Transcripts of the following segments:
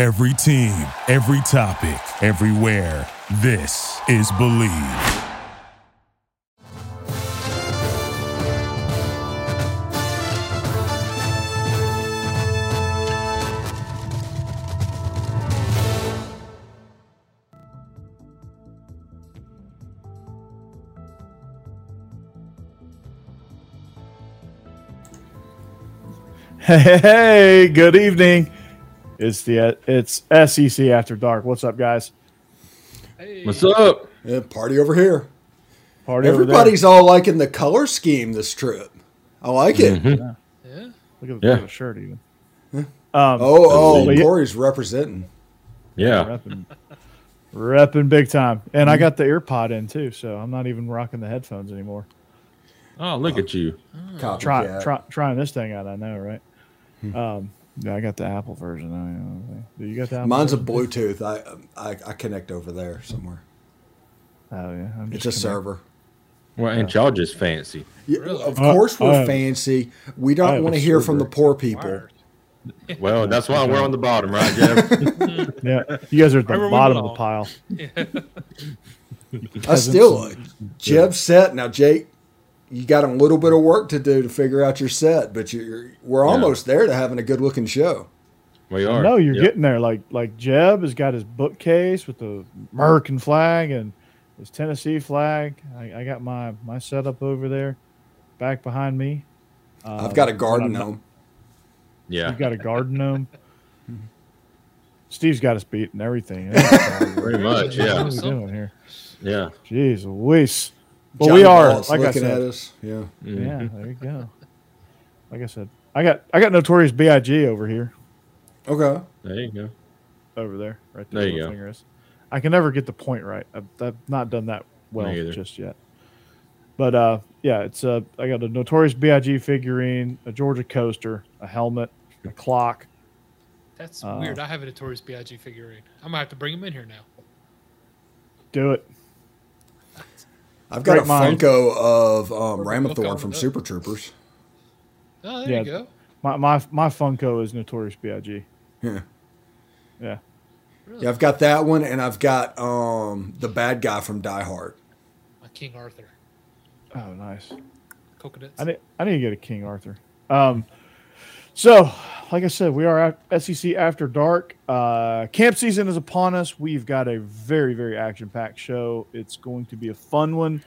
Every team, every topic, everywhere. This is Believe. Hey, good evening. It's SEC After Dark. What's up, guys? Hey. What's up? Yeah, party over here. Party Everybody's over there. All liking the color scheme this trip. I like it. Mm-hmm. Yeah. Look at the shirt even. Yeah. Corey's representing. Yeah. Repping big time. And I got the ear pod in too, so I'm not even rocking the headphones anymore. Oh, look at you. Trying this thing out, I know, right? Yeah, I got the Apple version. Do you got the Apple Mine's version? A Bluetooth. I connect over there somewhere. Oh yeah, it's a server. Well, ain't y'all just fancy? Yeah, really? Of course we're fancy. We don't want to hear from the poor people. Well, that's why we're on the bottom, right, Jeff? Yeah, you guys are at the bottom of the pile. Yeah. I still like Jeb's set now, Jake. You got a little bit of work to do to figure out your set, but we're almost there to having a good looking show. We are. No, you're getting there. Like Jeb has got his bookcase with the American flag and his Tennessee flag. I got my setup over there, back behind me. I've got a garden gnome. Yeah, you've got a garden gnome. Steve's got us beat and everything. Pretty much, yeah. What are we doing here? Yeah. Jeez Louise. Well, Johnny we are Ball's like looking I said. At us. Yeah, yeah. There you go. Like I said, I got Notorious B.I.G. over here. Okay, there you go. Over there, right there. There you go. Finger is. I can never get the point right. I've not done that well just yet. But it's I got a Notorious B.I.G. figurine, a Georgia coaster, a helmet, a clock. That's weird. I have a Notorious B.I.G. figurine. I'm gonna have to bring him in here now. Do it. I've got Funko of Ramathorn from Super Troopers. Oh, there you go. My Funko is Notorious B.I.G. Yeah. Yeah. Really? Yeah, I've got that one, and I've got the bad guy from Die Hard. My King Arthur. Oh, nice. Coconuts. I need to get a King Arthur. So, like I said, we are at SEC After Dark. Camp season is upon us. We've got a very, very action-packed show. It's going to be a fun one.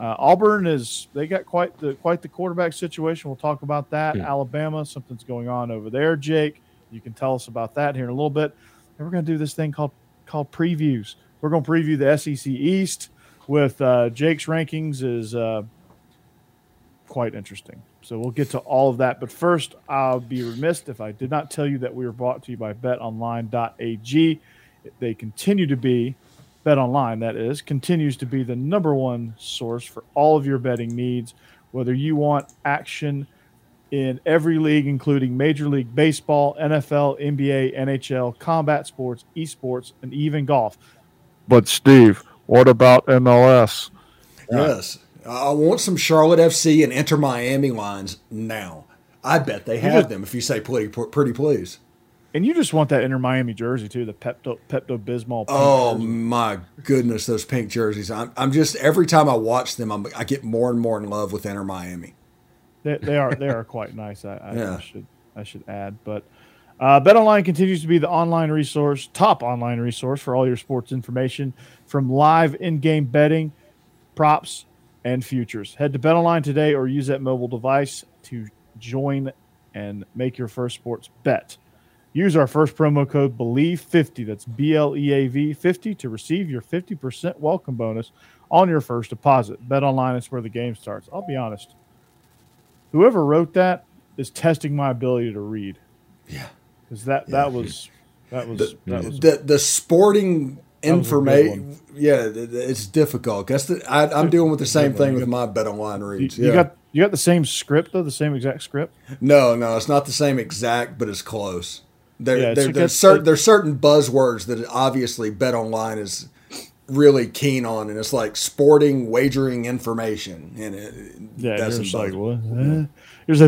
Auburn they got quite the quarterback situation. We'll talk about that. Yeah. Alabama, something's going on over there. Jake, you can tell us about that here in a little bit. And we're going to do this thing called previews. We're going to preview the SEC East with Jake's rankings is quite interesting. So we'll get to all of that. But first, I'll be remiss if I did not tell you that we were brought to you by BetOnline.ag. They continue to be, BetOnline that is, continues to be the number one source for all of your betting needs. Whether you want action in every league, including Major League Baseball, NFL, NBA, NHL, combat sports, esports, and even golf. But Steve, what about MLS? Yes. I want some Charlotte FC and Inter Miami lines now. I bet they have them if you say pretty please. And you just want that Inter Miami jersey too, the Pepto-Bismol. Oh jersey. My goodness, those pink jerseys. I'm just every time I watch them, I get more and more in love with Inter Miami. They are quite nice. I should add, but BetOnline continues to be the top online resource for all your sports information from live in-game betting, props, and futures. Head to BetOnline today or use that mobile device to join and make your first sports bet. Use our first promo code BELIEVE50, that's B-L-E-A-V 50, to receive your 50% welcome bonus on your first deposit. BetOnline is where the game starts. I'll be honest, whoever wrote that is testing my ability to read. Yeah. Because that was That was the sporting information. Yeah, it's difficult. I'm dealing with the same thing with my bet online reads. You got the same script though, the same exact script. No, it's not the same exact, but it's close. There's certain buzzwords that obviously Bet Online is really keen on, and it's like sporting wagering information, and that's like what? There's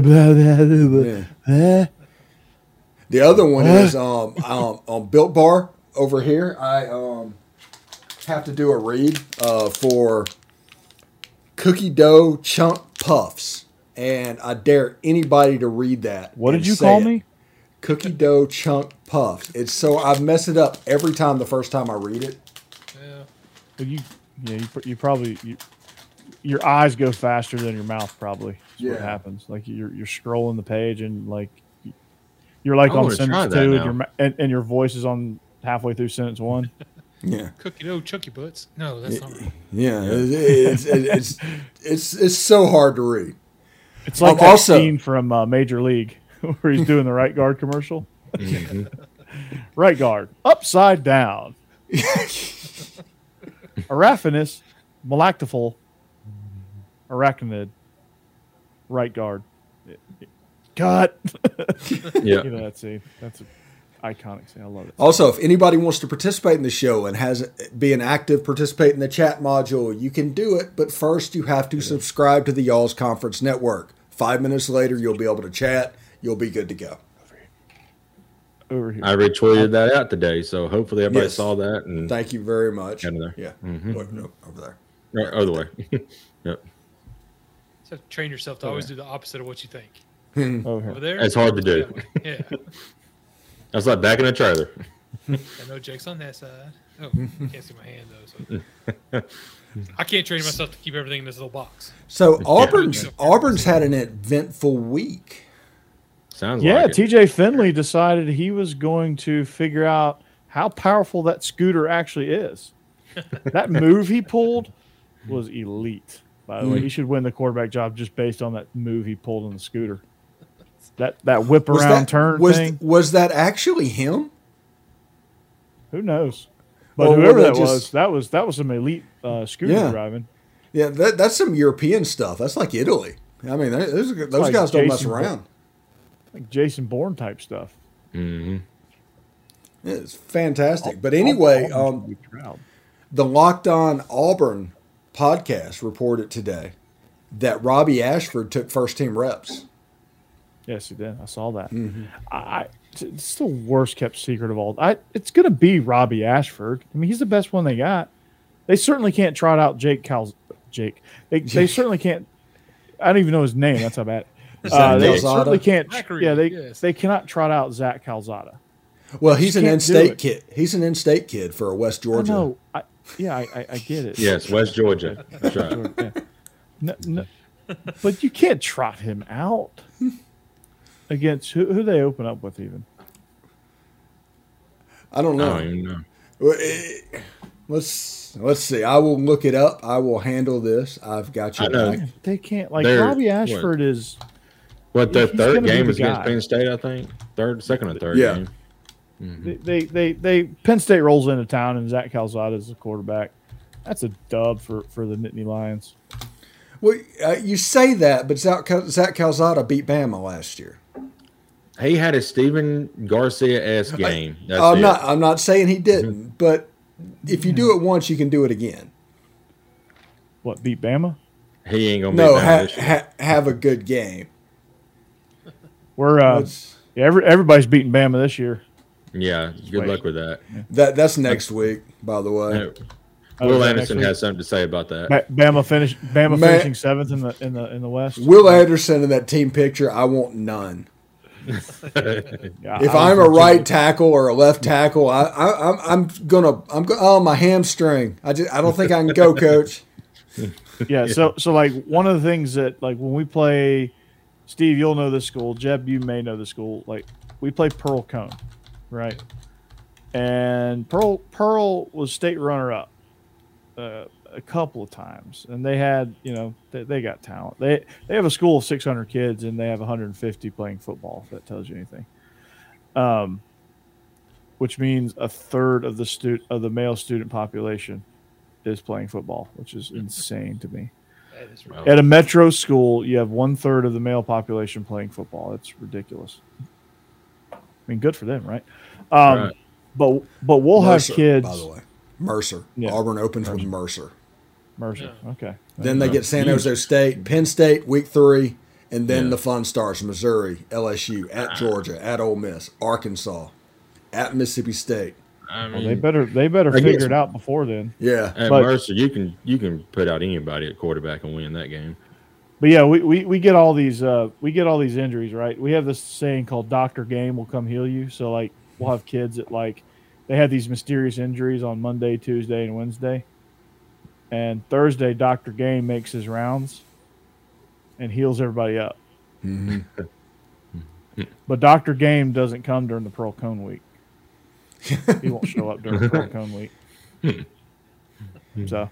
the other one is on Built Bar over here. I have to do a read for cookie dough chunk puffs, and I dare anybody to read that. What did you call me? Cookie dough chunk puffs. It's so I mess it up every time. The first time I read it. You probably your eyes go faster than your mouth. Probably what happens. Like you're scrolling the page and like you're like on sentence two and your voice is on halfway through sentence one. Yeah. Cookie dough chucky butts. No, that's not right. Yeah, it's so hard to read. It's like that scene from Major League where he's doing the right guard commercial. Mm-hmm. Right guard upside down. Araphanus, malactiful, arachnid, right guard. Cut. Yeah, that's an iconic scene. I love it. Also, if anybody wants to participate in the show and be an active participant in the chat module, you can do it. But first, you have to subscribe to the Y'all's Conference Network. 5 minutes later, you'll be able to chat. You'll be good to go. I retweeted that out today, so hopefully everybody saw that. And thank you very much. There. Yeah, mm-hmm. Over there, right, other way. Yep. So train yourself to always do the opposite of what you think. Over there, it's hard to do. Yeah, that's like back in a trailer. I know Jake's on that side. Oh, can't see my hand though. So. I can't train myself to keep everything in this little box. So Auburn's had an eventful week. Sounds like it. TJ Finley decided he was going to figure out how powerful that scooter actually is. That move he pulled was elite. By the way, he should win the quarterback job just based on that move he pulled on the scooter. That whip around turn thing. Was that actually him? Who knows? But whoever that was some elite scooter driving. Yeah, that's some European stuff. That's like Italy. I mean, those guys don't mess around. Like Jason Bourne type stuff. Mm-hmm. It's fantastic. But anyway, the Locked On Auburn podcast reported today that Robbie Ashford took first team reps. Yes, he did. I saw that. Mm-hmm. It's the worst kept secret of all. It's going to be Robbie Ashford. I mean, he's the best one they got. They certainly can't trot out Jake Calzaghe. They certainly can't. I don't even know his name. That's how bad. They certainly can't. Zachary, they cannot trot out Zach Calzada. Well, he's an in-state kid. He's an in-state kid for West Georgia. No, I get it. Yes, West Georgia. That's right. Georgia, yeah. No, but you can't trot him out against who they open up with. Even I don't know. I don't even know. Let's see. I will look it up. I will handle this. I've got you. They can't Robbie Ashford is. What, their third game is against Penn State, I think? Second or third game. Mm-hmm. They Penn State rolls into town, and Zach Calzada is the quarterback. That's a dub for the Nittany Lions. Well, you say that, but Zach Calzada beat Bama last year. He had a Steven Garcia-esque game. I'm not saying he didn't, mm-hmm. but if you do it once, you can do it again. What, beat Bama? He ain't going to beat Bama this year. Have a good game. We're everybody's beating Bama this year. Yeah, good luck with that. That's next week, by the way. No. Will Anderson has something to say about that. Bama finishing seventh in the West. Will Anderson in that team picture, I want none. If I'm a right tackle or a left tackle, my hamstring. I don't think I can go, coach. Yeah. So like one of the things that like when we play. Steve, you'll know this school. Jeb, you may know the school. Like we play Pearl Cone, right? And Pearl was state runner-up a couple of times, and they had they got talent. They have a school of 600 kids, and they have 150 playing football. If that tells you anything. which means a third of the male student population is playing football, which is insane to me. That is ridiculous. At a metro school, you have one third of the male population playing football. It's ridiculous. I mean, good for them, right? Right. But we'll Mercer, have kids. By the way, Mercer. Yeah. Auburn opens with Mercer. Mercer. Yeah. Okay. Then they get San Jose State, Penn State, week 3, and then the fun starts: Missouri, LSU, at Georgia, at Ole Miss, Arkansas, at Mississippi State. I mean, well, they better figure it out before then. Yeah, at Mercer, you can put out anybody at quarterback and win that game. But yeah, we get all these injuries, right? We have this saying called "Doctor Game will come heal you." So like we'll have kids that like they have these mysterious injuries on Monday, Tuesday, and Wednesday. And Thursday, Dr. Game makes his rounds and heals everybody up. But Dr. Game doesn't come during the Pearl Cone week. He won't show up during the Pearl Cone week. So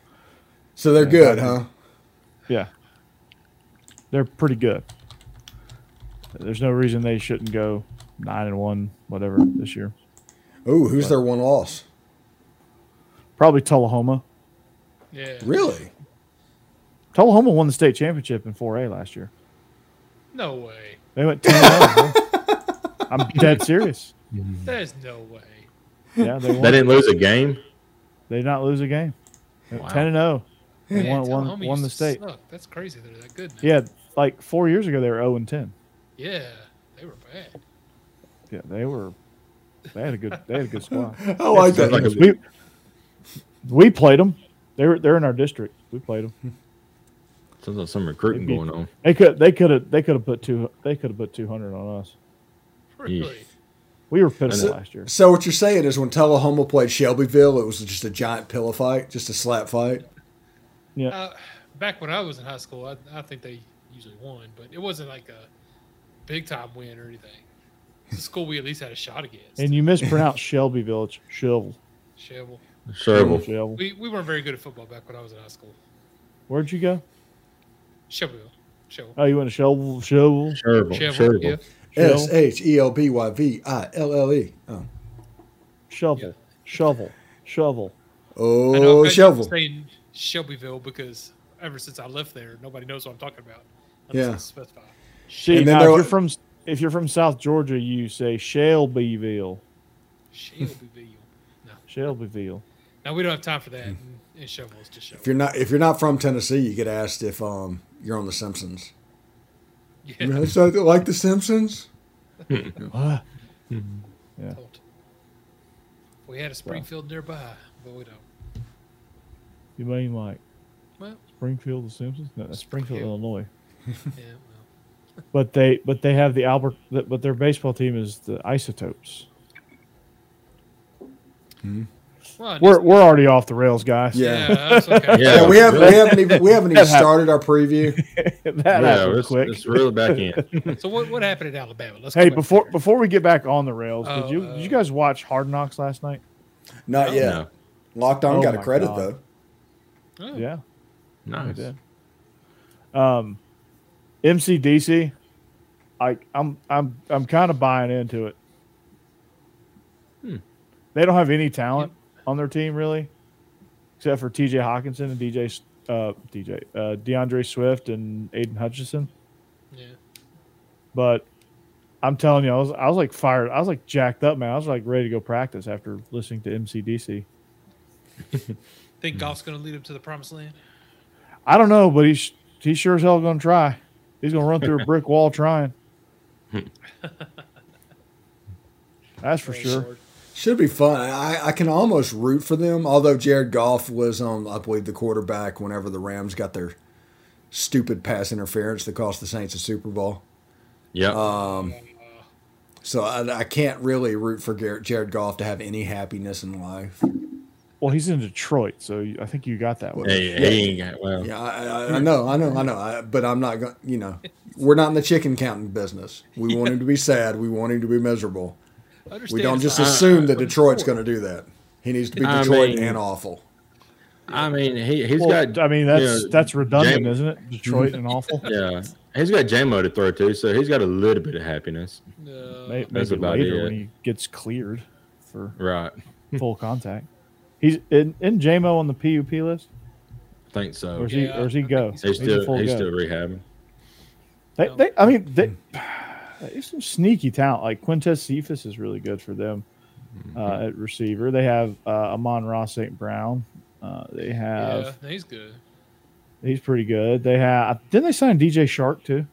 they're good, huh? Yeah. They're pretty good. There's no reason they shouldn't go 9-1, whatever, this year. Ooh, who's their one loss? Probably Tullahoma. Yeah. Really? Tullahoma won the state championship in 4A last year. No way. They went 10-0. I'm dead serious. There's no way. Yeah, they won. They didn't lose a game? They did not lose a game. They went 10-0. They won the state. Suck. That's crazy they're that good now. Yeah, like 4 years ago they were 0-10. Yeah, they were bad. Yeah, they had a good squad. I like that. Like we played them. They're in our district. We played them. Sounds like some recruiting going on. They could have put 200 on us. Really? We were pitiful last year. So what you're saying is when Tullahoma played Shelbyville, it was just a giant pillow fight, just a slap fight. Yeah. Back when I was in high school, I think they usually won, but it wasn't like a big time win or anything. It's a school we at least had a shot against. And you mispronounced Shelbyville. It's Shelville. Shelville. Shelbyville. We weren't very good at football back when I was in high school. Where'd you go? Shelbyville. Oh, you went to Shelbyville. Shelbyville. Oh. Shovel. Oh, Shovel. I'm saying Shelbyville because ever since I left there, nobody knows what I'm talking about. Yeah. Specify. See, now, if you're from South Georgia, you say Shelbyville. Shelbyville. Now we don't have time for that. And Shelbyville's just Shelbyville. If you're not from Tennessee, you get asked if you're on The Simpsons. Yeah. You know, so like The Simpsons. Yeah. We had a Springfield nearby, but we don't. You mean like Springfield, The Simpsons? No, that's Springfield, Illinois. Yeah. Well. But they have the Albert. But their baseball team is the Isotopes. Hmm. Well, we're already off the rails, guys. Yeah, that's okay. Yeah, we haven't even started our preview. That happened quick. It's really back in. So what happened at Alabama? Before we get back on the rails, did you guys watch Hard Knocks last night? Not yet. No. Locked On got a credit though. Oh. Yeah, nice. MCDC, I'm kind of buying into it. They don't have any talent on their team, really, except for TJ Hawkinson and DeAndre Swift and Aiden Hutchinson. Yeah. But I'm telling you, I was like fired. I was like jacked up, man. I was like ready to go practice after listening to MCDC. Think Goff's going to lead him to the promised land? I don't know, but he's sure as hell going to try. He's going to run through a brick wall trying. That's for sure. Short. Should be fun. I can almost root for them, although Jared Goff was, I believe, the quarterback whenever the Rams got their stupid pass interference that cost the Saints a Super Bowl. Yeah. So I can't really root for Jared Goff to have any happiness in life. Well, he's in Detroit, so I think you got that one. He ain't got it. Well. Yeah, I know. But I'm not going to, we're not in the chicken counting business. We want him to be sad. We want him to be miserable. We don't just assume that Detroit's going to do that. He needs to be Detroit and awful. I mean, he's got. I mean, that's redundant, isn't it? Detroit and awful. Yeah, he's got J-Mo to throw to, so he's got a little bit of happiness. Maybe that's about it. When he gets cleared. for full contact. He's in J-Mo on the PUP list. I think so. Or is he go? He's still rehabbing. They some sneaky talent. Like Quintez Cephas is really good for them at receiver. They have Amon-Ra St. Brown. They have. Yeah, he's good. He's pretty good. They have. Didn't they sign DJ Shark too?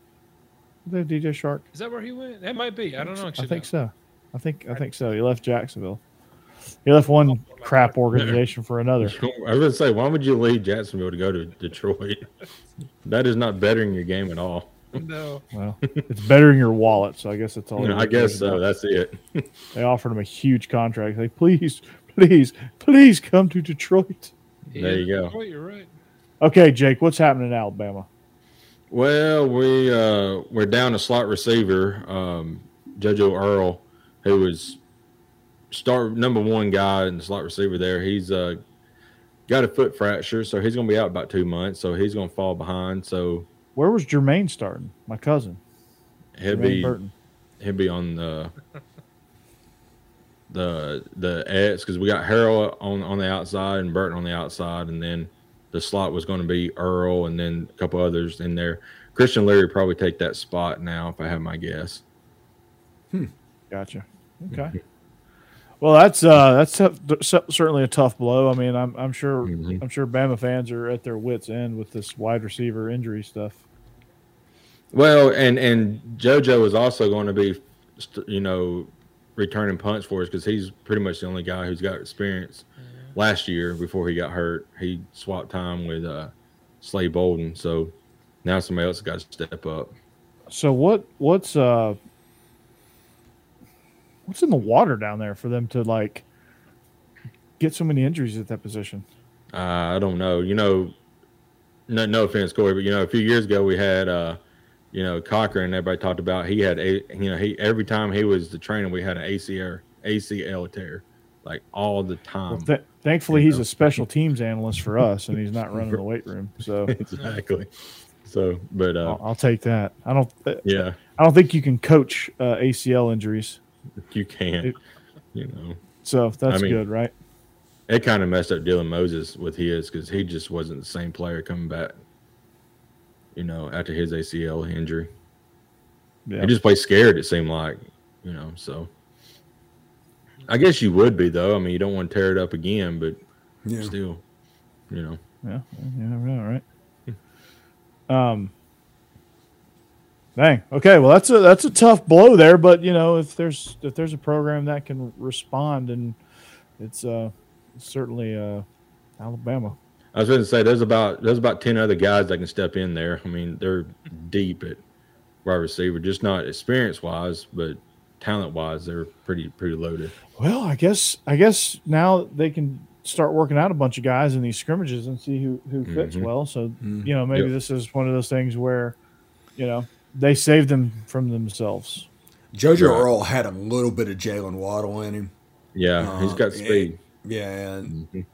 They have DJ Shark. Is that where he went? That might be. I don't know. I think so. He left Jacksonville. He left one crap organization for another. I was going to say, why would you leave Jacksonville to go to Detroit? That is not bettering your game at all. No. Well, it's bettering your wallet, so I guess that's all. I guess so. About. That's it. They offered him a huge contract. They please come to Detroit. Yeah, there you go. Detroit, you're right. Okay, Jake, what's happening in Alabama? Well, we're down a slot receiver, JoJo Earl, who was star number one guy in the slot receiver there. He's got a foot fracture, so he's going to be out about 2 months, so he's going to fall behind. So where was Jermaine starting? My cousin. He'll be on the edge because we got Harrell on the outside and Burton on the outside, and then the slot was going to be Earl and then a couple others in there. Christian Leary probably take that spot now if I have my guess. Gotcha. Okay. Well, that's certainly a tough blow. I mean, I'm sure Bama fans are at their wits' end with this wide receiver injury stuff. Well, and JoJo is also going to be, returning punts for us because he's pretty much the only guy who's got experience. Last year, before he got hurt, he swapped time with Slade Bolden. So now somebody else has got to step up. So what's in the water down there for them to get so many injuries at that position? I don't know. No offense, Corey, but a few years ago we had Cochran. Everybody talked about he had he every time he was the trainer we had an ACL tear all the time. Well, thankfully, he's a special teams analyst for us, and he's not running the weight room. So exactly. So, but I'll take that. I don't think you can coach ACL injuries. You can't, So that's good, right? It kind of messed up Dylan Moses with his because he just wasn't the same player coming back, after his ACL injury. Yeah. He just played scared, it seemed like, so. I guess you would be, though. I mean, you don't want to tear it up again, but still, Yeah, right. Dang. Okay. Well, that's a tough blow there, but if there's a program that can respond, and it's certainly Alabama. I was going to say there's about 10 other guys that can step in there. I mean, they're deep at wide receiver, just not experience wise, but talent wise, they're pretty loaded. Well, I guess now they can start working out a bunch of guys in these scrimmages and see who fits well. So maybe this is one of those things where they saved them from themselves. JoJo Earl had a little bit of Jalen Waddle in him. Yeah, he's got speed. This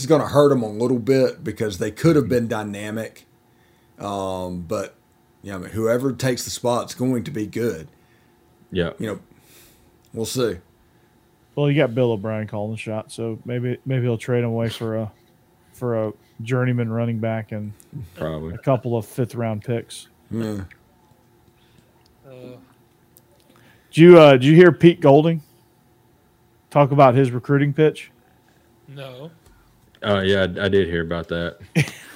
is going to hurt him a little bit because they could have been dynamic. But whoever takes the spot's going to be good. Yeah, we'll see. Well, you got Bill O'Brien calling the shot, so maybe he'll trade him away for a journeyman running back and probably a couple of fifth-round picks. Yeah. Did you hear Pete Golding talk about his recruiting pitch? No. Yeah, I did hear about that.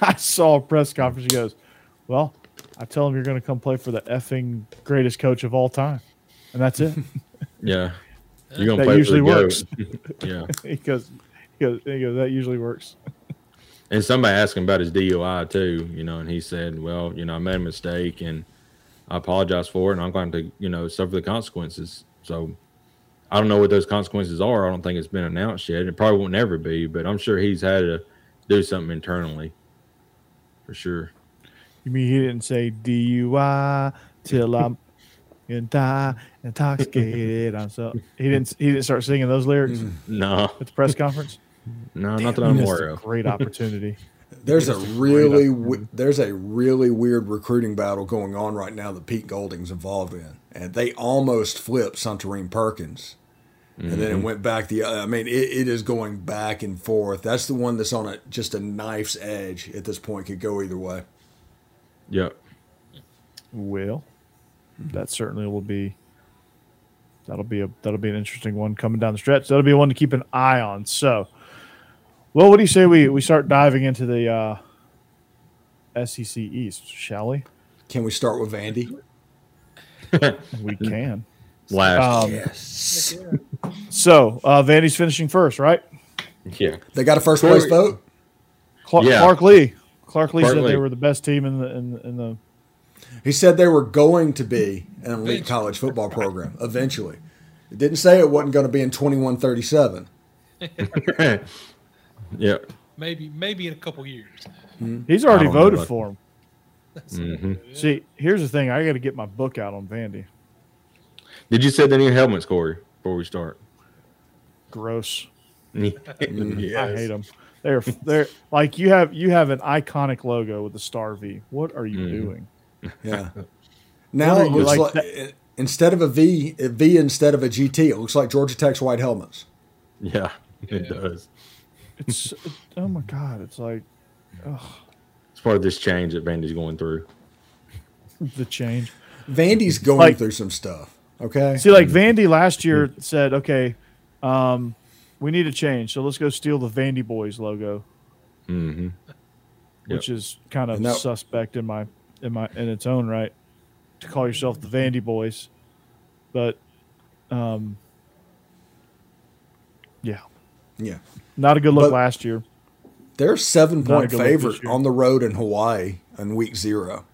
I saw a press conference. He goes, well, I tell him you're going to come play for the effing greatest coach of all time, and that's it. Yeah. You're going to play usually for the works. Yeah. He goes, that usually works. And somebody asked him about his DUI too, and he said, well, I made a mistake and I apologize for it and I'm going to, suffer the consequences. So I don't know what those consequences are. I don't think it's been announced yet. It probably won't ever be, but I'm sure he's had to do something internally for sure. You mean he didn't say DUI till I'm intoxicated? He didn't start singing those lyrics. No. At the press conference. No, not that I'm aware of. Great opportunity. There's a really weird recruiting battle going on right now that Pete Golding's involved in, and they almost flipped Suntarine Perkins. And then it went back the other. I mean, it is going back and forth. That's the one that's on just a knife's edge at this point. Could go either way. Yep. Well, that certainly will be. That'll be an interesting one coming down the stretch. That'll be one to keep an eye on. So, well, what do you say we start diving into the SEC East? Shall we? Can we start with Vandy? We can. Last. Yes. So, Vandy's finishing first, right? Yeah. They got a first place vote? Clark Lee said they were the best team in the He said they were going to be an elite college football program eventually. It didn't say it wasn't going to be in 2137. Yeah. Maybe in a couple years. Mm-hmm. He's already voted for him. Mm-hmm. See, here's the thing. I got to get my book out on Vandy. Did you say they need helmets, Corey, before we start? Gross. Yes. I hate them. They're like you have an iconic logo with a star V. What are you doing? Yeah. Now it looks like instead of a V instead of a GT, it looks like Georgia Tech's white helmets. Yeah, it does. It's oh my god! It's like, oh. It's part of this change that Vandy's going through. The change. Vandy's going through some stuff. Okay. See, like Vandy last year said, okay, we need a change, so let's go steal the Vandy Boys logo, which is kind of suspect in its own right to call yourself the Vandy Boys, but not a good look last year. They're 7-point favorite on the road in Hawaii in week 0.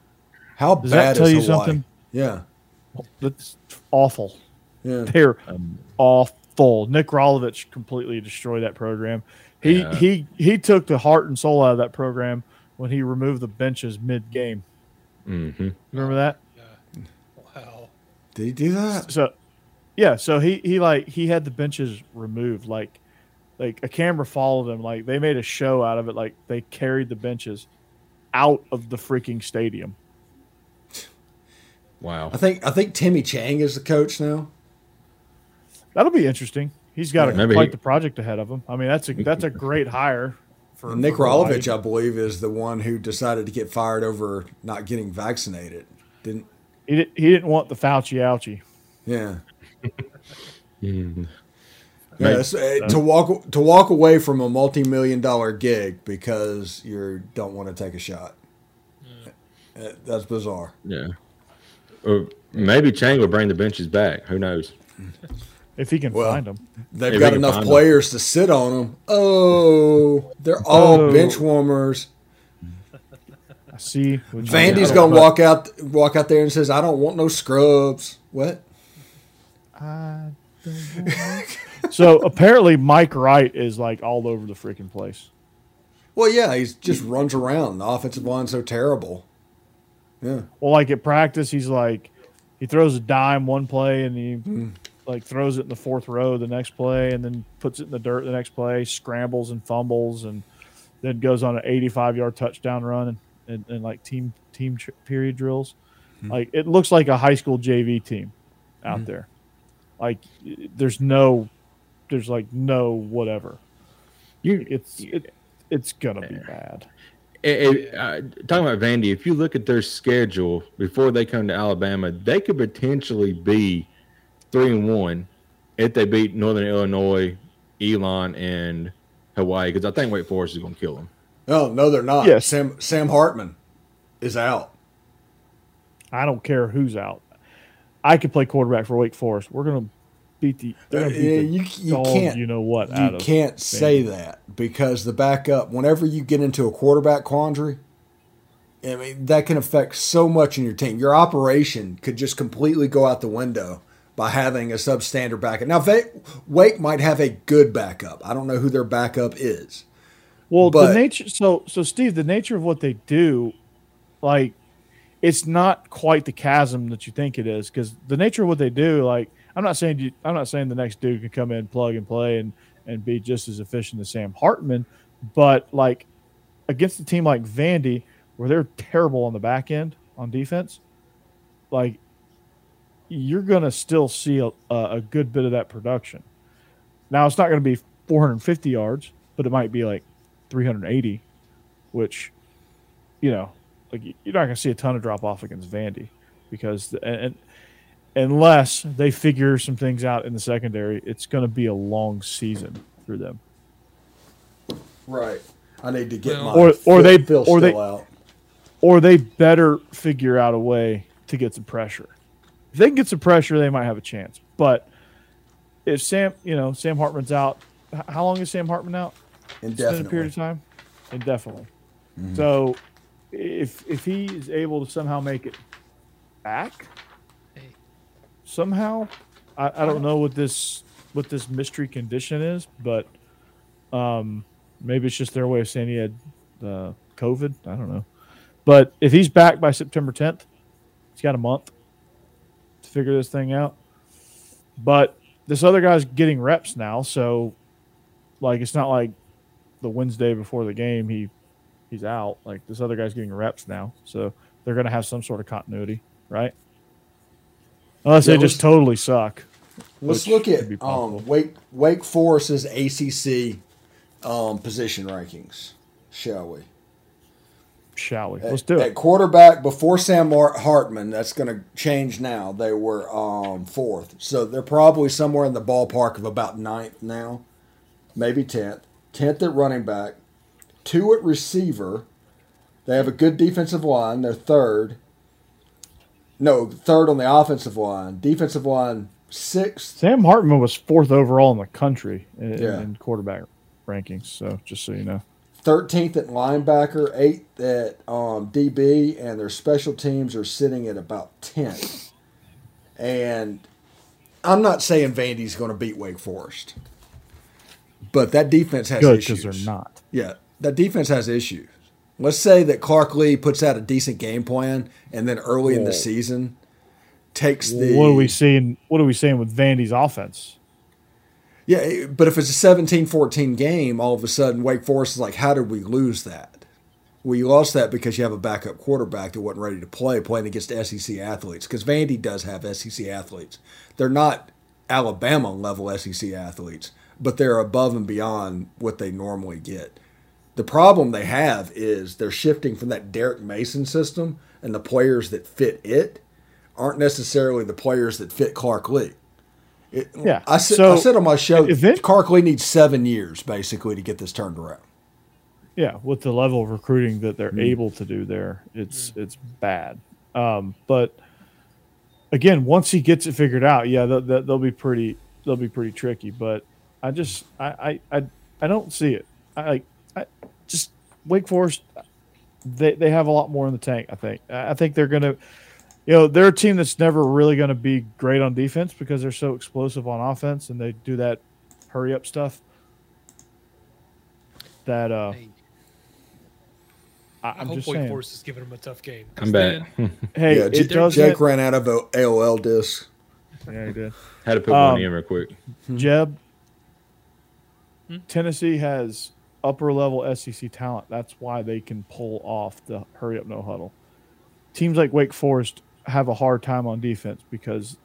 How does bad that tell is you Hawaii? Something? Yeah. That's awful. Yeah. They're awful. Nick Rolovich completely destroyed that program. He took the heart and soul out of that program when he removed the benches mid-game. Mm-hmm. Remember that? Yeah. Wow. Did he do that? So, yeah. So he had the benches removed. Like a camera followed him. Like they made a show out of it. Like they carried the benches out of the freaking stadium. Wow. I think Timmy Chang is the coach now. That'll be interesting. He's got quite the project ahead of him. I mean, that's a great hire for Nick Rolovich, I believe, is the one who decided to get fired over not getting vaccinated. He didn't want the Fauci-ouchie. Yeah. To walk away from a multi-million-dollar gig because you don't want to take a shot. Yeah. That's bizarre. Yeah. Or maybe Chang will bring the benches back. Who knows? If he can find them. They've got enough players to sit on them. Oh, they're all bench warmers. I see. Vandy's going to walk out there and says, I don't want no scrubs. What? I don't know. So apparently Mike Wright is like all over the freaking place. Well, yeah, he just runs around. The offensive line's so terrible. Yeah. Well, like at practice, he's like, he throws a dime one play and he like throws it in the fourth row the next play and then puts it in the dirt the next play, scrambles and fumbles, and then goes on an 85-yard touchdown run and like team period drills. Mm-hmm. Like it looks like a high school JV team out there. Like there's no whatever. It's gonna be bad. Talking about Vandy, if you look at their schedule before they come to Alabama, they could potentially be 3-1 if they beat Northern Illinois, Elon, and Hawaii. Because I think Wake Forest is going to kill them. Oh no, they're not. Yes. Sam Hartman is out. I don't care who's out. I could play quarterback for Wake Forest. We're going to beat the. You can't say that because the backup. Whenever you get into a quarterback quandary, I mean that can affect so much in your team. Your operation could just completely go out the window by having a substandard backup. Now, Wake might have a good backup. I don't know who their backup is. Well, the nature. So Steve, the nature of what they do, like, it's not quite the chasm that you think it is because the nature of what they do, like. I'm not saying the next dude can come in, plug and play, and be just as efficient as Sam Hartman, but like against a team like Vandy, where they're terrible on the back end on defense, like you're gonna still see a good bit of that production. Now, it's not going to be 450 yards, but it might be like 380, which, you know, like you're not going to see a ton of drop off against Vandy because unless they figure some things out in the secondary, it's going to be a long season for them. Right. I need to get my out. Or they better figure out a way to get some pressure. If they can get some pressure, they might have a chance. But if Sam Hartman's out, how long is Sam Hartman out? Indefinitely. A period of time? Indefinitely. Mm-hmm. So if he is able to somehow make it back, somehow, I don't know what this mystery condition is, but maybe it's just their way of saying he had COVID. I don't know. But if he's back by September 10th, he's got a month to figure this thing out. But this other guy's getting reps now, so like it's not like the Wednesday before the game he's out. Like this other guy's getting reps now, so they're going to have some sort of continuity, right? Unless they just totally suck. Let's look at Wake Forest's ACC position rankings, shall we? Shall we? Let's do it. At quarterback, before Sam Hartman, that's going to change now. They were fourth. So they're probably somewhere in the ballpark of about ninth now, maybe 10th. 10th at running back, 2 at receiver. They have a good defensive line. They're third. No, third on the offensive line. Defensive line, 6th. Sam Hartman was 4th overall in the country in quarterback rankings, so just so you know. 13th at linebacker, 8th at DB, and their special teams are sitting at about 10th. And I'm not saying Vandy's going to beat Wake Forest, but that defense has issues. Because they're not. Yeah, that defense has issues. Let's say that Clark Lee puts out a decent game plan, and then early in the season takes the. What are we seeing? What are we seeing with Vandy's offense? Yeah, but if it's a 17-14 game, all of a sudden Wake Forest is like, "How did we lose that? Well, you lost that because you have a backup quarterback that wasn't ready to play, playing against SEC athletes." Because Vandy does have SEC athletes. They're not Alabama level SEC athletes, but they're above and beyond what they normally get. The problem they have is they're shifting from that Derek Mason system, and the players that fit it aren't necessarily the players that fit Clark Lee. I said on my show, Clark Lee needs 7 years, basically, to get this turned around. Yeah, with the level of recruiting that they're able to do there, it's bad. But, again, once he gets it figured out, they'll be pretty tricky. But I just – I don't see it. I just Wake Forest, they have a lot more in the tank. I think they're going to, they're a team that's never really going to be great on defense because they're so explosive on offense and they do that hurry up stuff. That I hope Wake Forest is giving them a tough game. I'm back. Hey, yeah, Jake ran out of AOL disc. Yeah, he did. Had to put one in real quick. Jeb. Tennessee has upper-level SEC talent. That's why they can pull off the hurry-up, no-huddle. Teams like Wake Forest have a hard time on defense because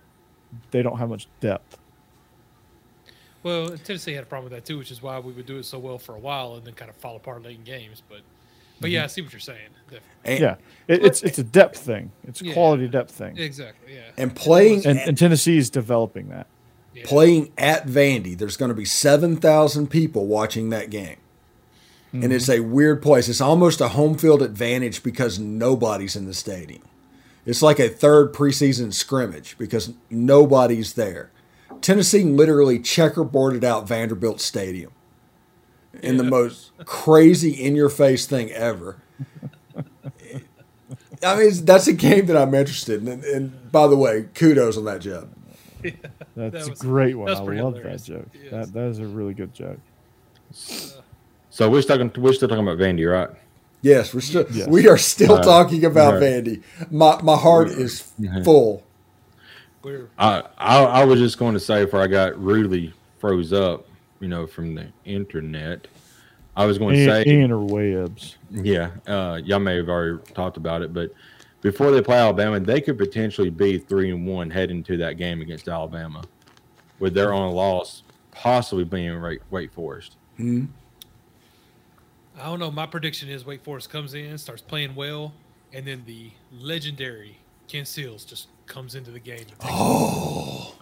they don't have much depth. Well, Tennessee had a problem with that, too, which is why we would do it so well for a while and then kind of fall apart late in games. But yeah, I see what you're saying. And, yeah, it's a depth thing. It's a quality depth thing. Exactly, yeah. And playing and Tennessee is developing that. Yeah. Playing at Vandy, there's going to be 7,000 people watching that game. Mm-hmm. And it's a weird place. It's almost a home field advantage because nobody's in the stadium. It's like a third preseason scrimmage because nobody's there. Tennessee literally checkerboarded out Vanderbilt Stadium in the most crazy in-your-face thing ever. I mean, that's a game that I'm interested in. And by the way, kudos on that job. Yeah, that was a great one. I love that joke. Yes. That is a really good joke. So we're still talking about Vandy, right? Yes, we are still talking about Vandy. My heart is full. I was just going to say before I got rudely froze up, from the internet. I was going to say interwebs. Yeah, y'all may have already talked about it, but. Before they play Alabama, they could potentially be 3-1 heading to that game against Alabama with their own loss possibly being Wake Forest. Mm-hmm. I don't know. My prediction is Wake Forest comes in, starts playing well, and then the legendary Ken Seals just comes into the game. And oh,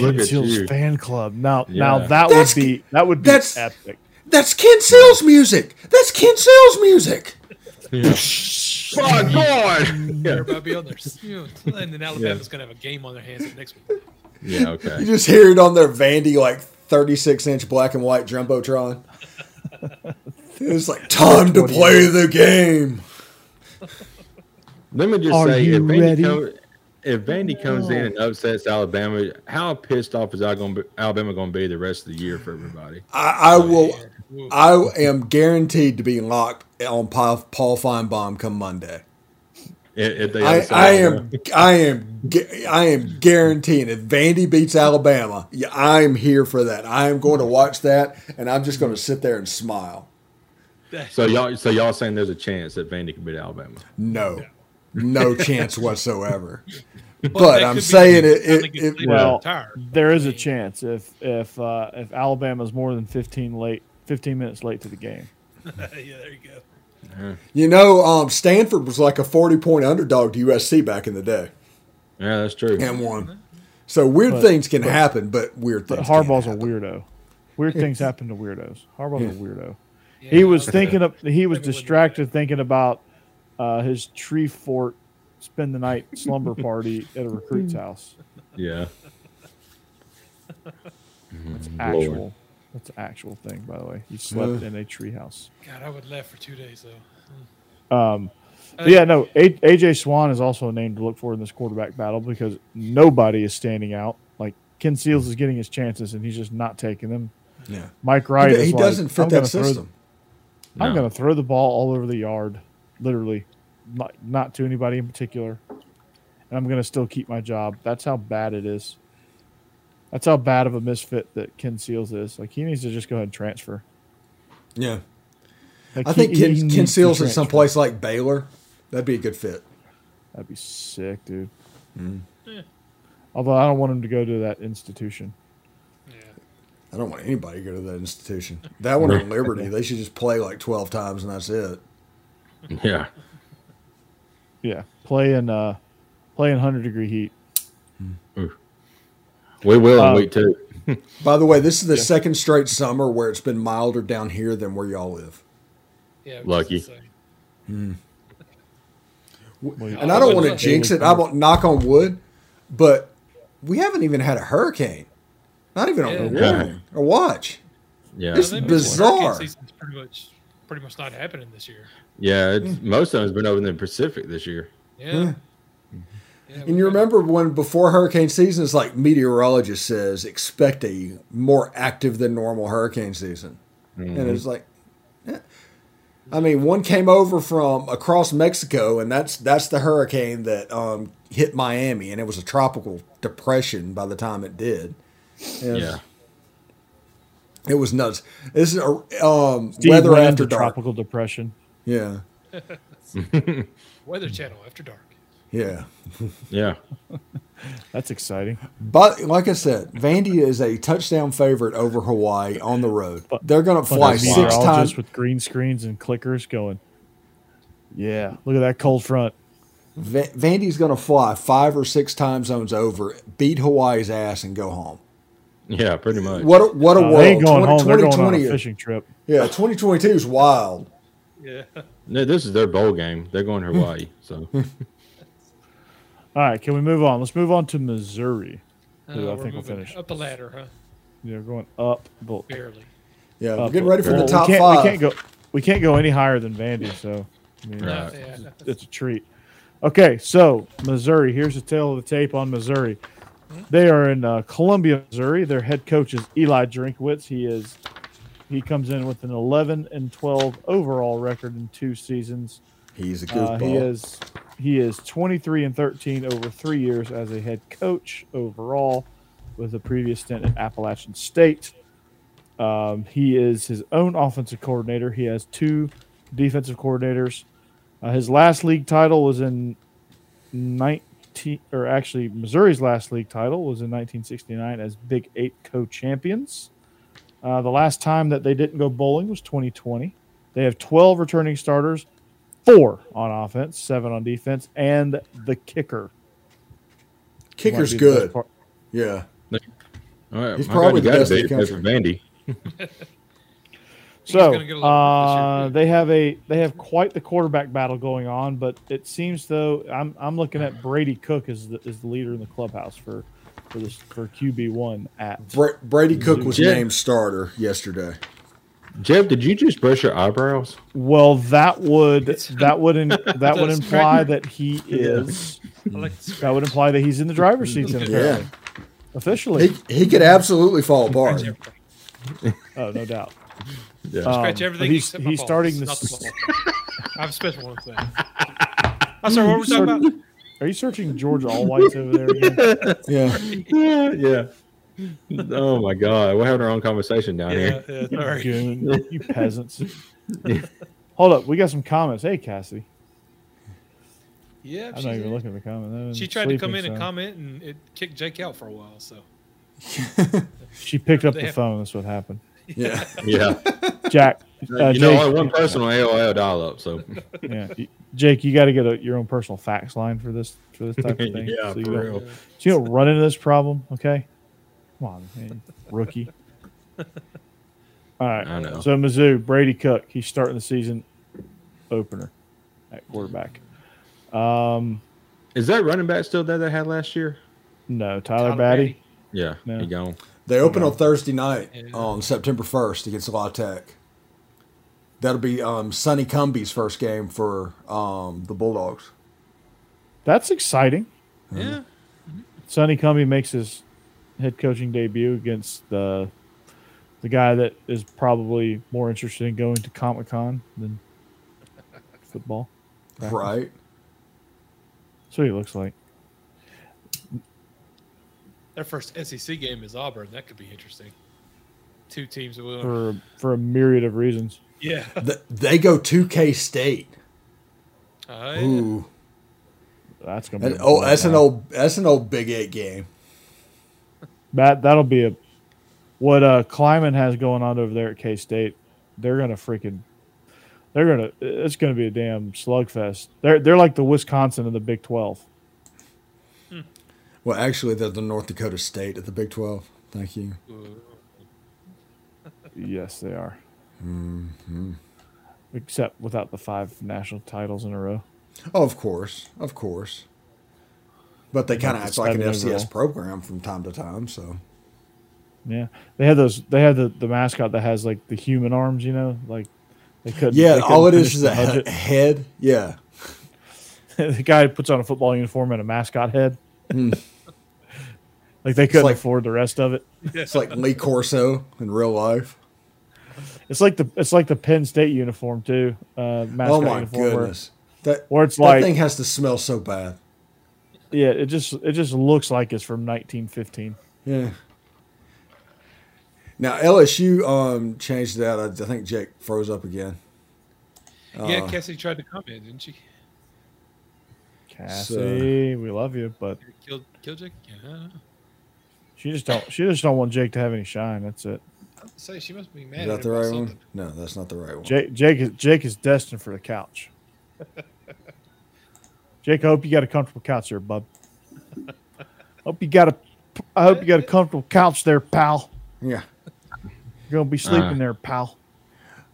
look at Seals you. Fan club. Now that would be epic. That's Ken Seals music. Yeah. My God! Everybody be on their and then Alabama's gonna have a game on their hands next week. Yeah, okay. You just hear it on their Vandy 36-inch black and white jumbotron. It's like time to play the game. Let me just say, if Vandy comes in and upsets Alabama, how pissed off is Alabama going to be the rest of the year for everybody? I am guaranteed to be locked on Paul Feinbaum come Monday. I am guaranteeing if Vandy beats Alabama, I'm here for that. I am going to watch that, and I'm just going to sit there and smile. So y'all saying there's a chance that Vandy could beat Alabama? No chance whatsoever. But I'm saying there is a chance if Alabama's more than 15 minutes late to the game. Yeah, there you go. Yeah. Stanford was like a 40-point underdog to USC back in the day. Yeah, that's true. And won. So weird things can happen. Harbaugh's a weirdo. Weird things happen to weirdos. Harbaugh's a weirdo. Yeah. He was distracted thinking about his tree fort spend the night slumber party at a recruit's house. Yeah. That's an actual thing, by the way. You slept in a treehouse. God, I would laugh for 2 days, though. AJ Swan is also a name to look for in this quarterback battle because nobody is standing out. Like, Ken Seals is getting his chances, and he's just not taking them. Yeah. Mike Wright he doesn't fit that system. I'm going to throw the ball all over the yard, literally, not to anybody in particular, and I'm going to still keep my job. That's how bad it is. That's how bad of a misfit that Ken Seals is. Like, he needs to just go ahead and transfer. Yeah. Like I think Ken Seals in some place like Baylor, that'd be a good fit. That'd be sick, dude. Mm. Yeah. Although I don't want him to go to that institution. Yeah. I don't want anybody to go to that institution. That one at Liberty, they should just play like 12 times and that's it. Yeah. Yeah. Play in 100-degree heat. Mm. We will in week two. By the way, this is the second straight summer where it's been milder down here than where y'all live. Yeah, lucky. And I don't want to jinx it. I won't knock on wood, but we haven't even had a hurricane. Not even on the warning or watch. Yeah, it's bizarre. Hurricane season's pretty much not happening this year. Yeah, most of it's been over in the Pacific this year. Yeah. And you remember when before hurricane season, it's like meteorologist says, expect a more active than normal hurricane season. Mm-hmm. And it's like, one came over from across Mexico, and that's the hurricane that hit Miami, and it was a tropical depression by the time it did. And it was nuts. This is weather after dark. Tropical depression. Yeah. Weather Channel after dark. Yeah. Yeah. That's exciting. But like I said, Vandy is a touchdown favorite over Hawaii on the road. They're going to fly 6 times with green screens and clickers going. Yeah, look at that cold front. Vandy's going to fly 5 or 6 time zones over, beat Hawaii's ass and go home. Yeah, pretty much. What a world. They ain't going home. They're going on a fishing trip. Yeah, 2022 is wild. Yeah. No, this is their bowl game. They're going to Hawaii, so all right, can we move on? Let's move on to Missouri. I think we'll finish up the ladder, huh? Yeah, we're going up, barely. Yeah, we're getting ready for the top 5. We can't go any higher than Vandy, so it's a treat. Okay, so Missouri. Here's the tail of the tape on Missouri. They are in Columbia, Missouri. Their head coach is Eli Drinkwitz. He comes in with an 11-12 overall record in 2 seasons. He's a good ball. He is 23-13 over 3 years as a head coach overall, with a previous stint at Appalachian State. He is his own offensive coordinator. He has 2 defensive coordinators. His last league title was in Missouri's last league title was in 1969 as Big 8 co-champions. The last time that they didn't go bowling was 2020. They have 12 returning starters, 4 on offense, 7 on defense, and the kicker. Kicker's good. Yeah. All right. He's probably the best in the country. Vandy. So they have quite the quarterback battle going on, but it seems though I'm looking at Brady Cook as the leader in the clubhouse for QB1 at Brady Cook was named starter yesterday. Jeff, did you just brush your eyebrows? Well, that would imply that he is. That would imply that he's in the driver's seat. Yeah, officially, he could absolutely fall apart. Oh, no doubt. Yeah. Scratch everything. He's starting this. I've special one thing. I'm sorry. What were we talking about? Are you searching George Allwhites over there again? Yeah. Oh my God, we're having our own conversation down here. Yeah, sorry. You peasants. Hold up, we got some comments. Hey, Cassie. Yeah, I'm not even looking at the comment. She tried to come in and comment, and it kicked Jake out for a while. So she picked up the phone. That's what happened. Yeah. Jack, Jake, only one person on AOL dial-up. So yeah, Jake, you got to get your own personal fax line for this type of thing. Yeah, so for real. So you don't run into this problem, okay? Come on, man, rookie. All right. I know. So Mizzou, Brady Cook, he's starting the season opener at quarterback. Is that running back still there they had last year? No, Tyler Batty. Yeah, no. He gone. They open on Thursday night on September 1st against La Tech. That'll be Sonny Cumbie's first game for the Bulldogs. That's exciting. Yeah. Sonny Cumbie makes his head coaching debut against the guy that is probably more interested in going to Comic-Con than football. Right. That's what he looks like. Their first SEC game is Auburn. That could be interesting. Two teams that will for a myriad of reasons. Yeah, they go to K-State. Ooh, that's gonna be that's an old Big 8 game. That'll be what Kleiman has going on over there at K-State. It's gonna be a damn slugfest. They're like the Wisconsin of the Big 12. Well, actually, they're the North Dakota State at the Big 12. Thank you. Yes, they are. Mm-hmm. Except without the 5 national titles in a row. Oh, of course. But they kind of act like an FCS program from time to time. So, yeah, they have those. They have the mascot that has like the human arms. You know, like they couldn't. Yeah, all it is a head. Yeah, the guy puts on a football uniform and a mascot head. Like they couldn't afford the rest of it. It's like Lee Corso in real life. It's like the Penn State uniform too. Oh my goodness! That thing has to smell so bad. Yeah, it just looks like it's from 1915. Yeah. Now LSU changed that. I think Jake froze up again. Yeah, Cassie tried to comment, didn't she? Cassie, we love you, but kill Jake. Yeah. She just don't want Jake to have any shine. That's it. I would say she must be mad. Is that the right one? No, that's not the right one. Jake is destined for the couch. Jake, I hope you got a comfortable couch there, bub. I hope you got a comfortable couch there, pal. Yeah, you're gonna be sleeping there, pal.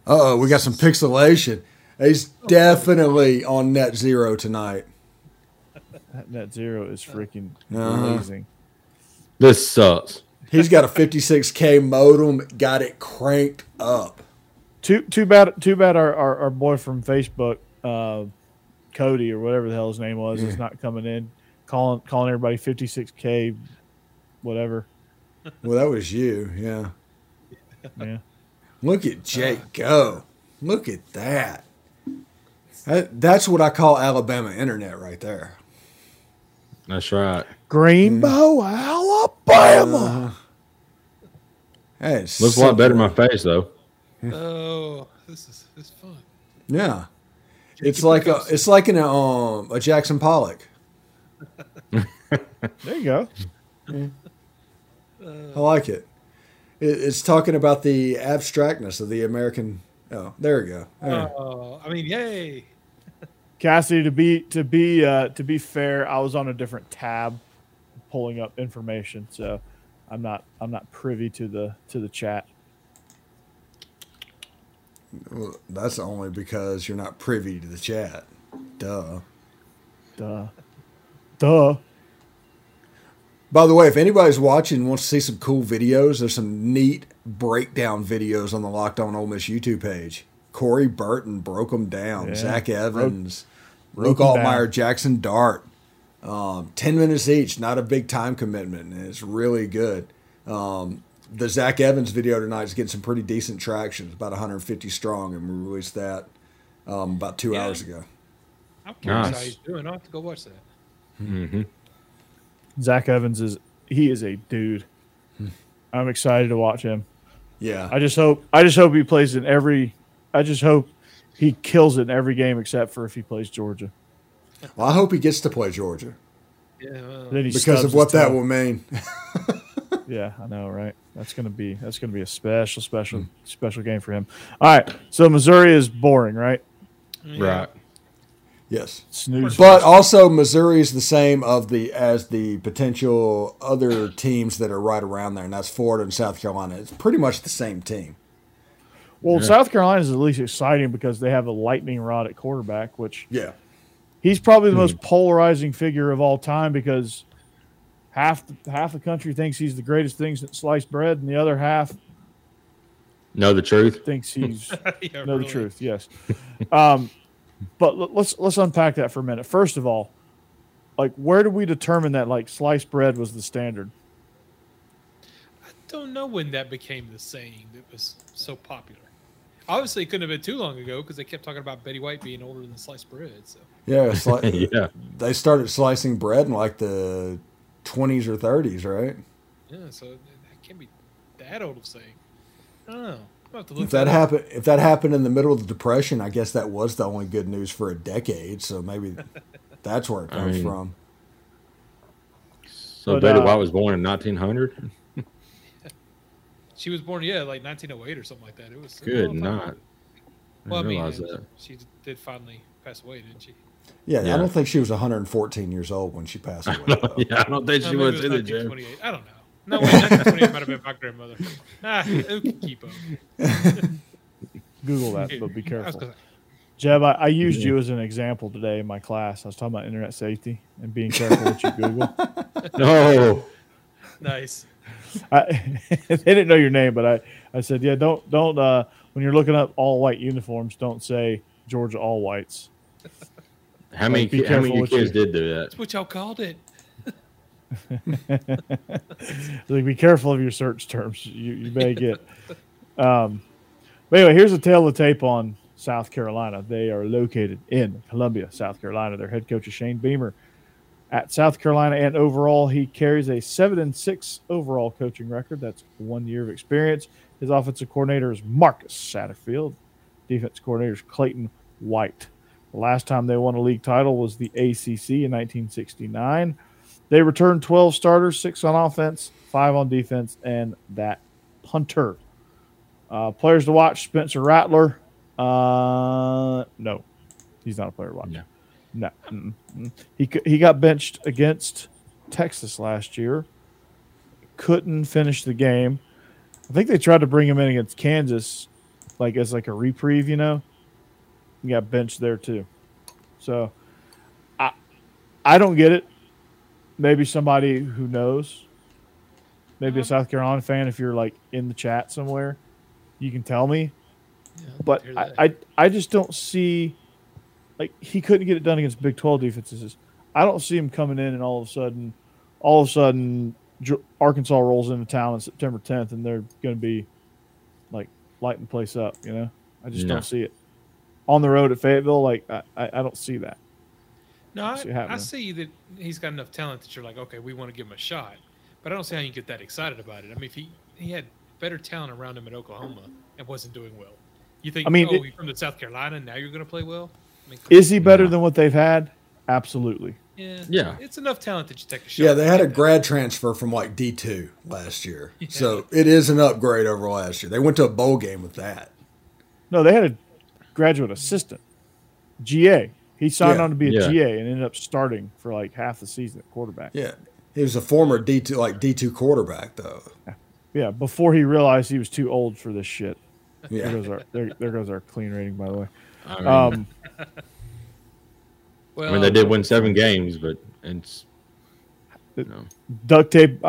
Uh-oh, we got some pixelation. He's definitely on net zero tonight. That net zero is freaking amazing. This sucks. He's got a 56K modem, got it cranked up. Too bad our boy from Facebook, Cody or whatever the hell his name was, is not coming in, calling everybody 56K whatever. Well, that was you, yeah. Look at Jake go. Look at that. That's what I call Alabama internet right there. That's right. Greenbow, Alabama. Hey, looks a lot better in my face, though. Oh, this is fun. Yeah, it's like a Jackson Pollock. There you go. Yeah. I like it. It's talking about the abstractness of the American. Oh, there we go. Right. Oh, I mean, yay. Cassidy, to be fair, I was on a different tab pulling up information, so I'm not privy to the chat. Well, that's only because you're not privy to the chat. Duh. By the way, if anybody's watching and wants to see some cool videos, there's some neat breakdown videos on the Locked On Ole Miss YouTube page. Corey Burton broke them down. Yeah. Zach Evans, Luke Altmaier, Jackson Dart. 10 minutes each, not a big time commitment, and it's really good. The Zach Evans video tonight is getting some pretty decent traction. It's about 150 strong, and we released that about 2 hours ago. I'm curious how he's doing. I'll have to go watch that. Mm-hmm. Zach Evans is a dude. I'm excited to watch him. Yeah. I just hope he plays in every he kills it in every game except for if he plays Georgia. Well, I hope he gets to play Georgia. Yeah. Well, because of what that will mean. Yeah, I know, right? That's gonna be a special game for him. All right. So Missouri is boring, right? Yeah. Right. Yes, snooze. But also Missouri is the same as the potential other teams that are right around there, and that's Florida and South Carolina. It's pretty much the same team. Well, yeah. South Carolina is at least exciting because they have a lightning rod at quarterback, which he's probably the most polarizing figure of all time because half the country thinks he's the greatest thing since sliced bread, and the other half know the truth. Thinks he's the truth. Yes. But let's unpack that for a minute. First of all, like, where did we determine that like sliced bread was the standard? I don't know when that became the saying that was so popular. Obviously, it couldn't have been too long ago because they kept talking about Betty White being older than sliced bread. So yeah, they started slicing bread in like the 20s or 30s, right? Yeah, so that can't be that old of saying. I don't know. If that happened in the middle of the Depression, I guess that was the only good news for a decade. So maybe that's where it comes from. So Betty White was born in 1900. She was born, like 1908 or something like that. It was good. Not. Well, I mean, she did finally pass away, didn't she? Yeah, I don't think she was 114 years old when she passed away. I don't think she was in the gym. I don't know. No, wait, 1928 might have been my grandmother. Nah, keep up. Google that, but be careful. Jeb, I used you as an example today in my class. I was talking about internet safety and being careful what you Google. No. Nice. They didn't know your name, but I said, don't when you're looking up all white uniforms, don't say Georgia all whites. How many of your kids did do that? That's what y'all called it. Like, be careful of your search terms. You may get. But anyway, here's a tale of the tape on South Carolina. They are located in Columbia, South Carolina. Their head coach is Shane Beamer. At South Carolina and overall, he carries a 7-6 overall coaching record. That's 1 year of experience. His offensive coordinator is Marcus Satterfield. Defense coordinator is Clayton White. The last time they won a league title was the ACC in 1969. They returned 12 starters, 6 on offense, 5 on defense, and that punter. Players to watch, Spencer Rattler. No, he's not a player to watch. Yeah. No. Mm-mm. He got benched against Texas last year. Couldn't finish the game. I think they tried to bring him in against Kansas as a reprieve, He got benched there too. So I don't get it. Maybe somebody who knows, maybe a South Carolina fan, if you're in the chat somewhere, you can tell me. Yeah, but I just don't see, he couldn't get it done against Big 12 defenses. I don't see him coming in and all of a sudden Arkansas rolls into town on September 10th and they're going to be lighting the place up, I just don't see it. On the road at Fayetteville, I don't see that. No, I see that he's got enough talent that you're okay, we want to give him a shot. But I don't see how you get that excited about it. I mean, if he had better talent around him at Oklahoma and wasn't doing well. You think, you're from the South Carolina, now you're going to play well? I mean, is he better than what they've had? Absolutely. Yeah. It's enough talent that you take a shot. Yeah, they had a grad transfer from like D2 last year. Yeah. So it is an upgrade over last year. They went to a bowl game with that. No, they had a graduate assistant, GA. He signed on to be a GA and ended up starting for like half the season at quarterback. Yeah. He was a former D2, like D2 quarterback, though. Yeah, before he realized he was too old for this shit. Yeah. There goes our clean rating, by the way. I mean, they did win 7 games, but it's duct tape,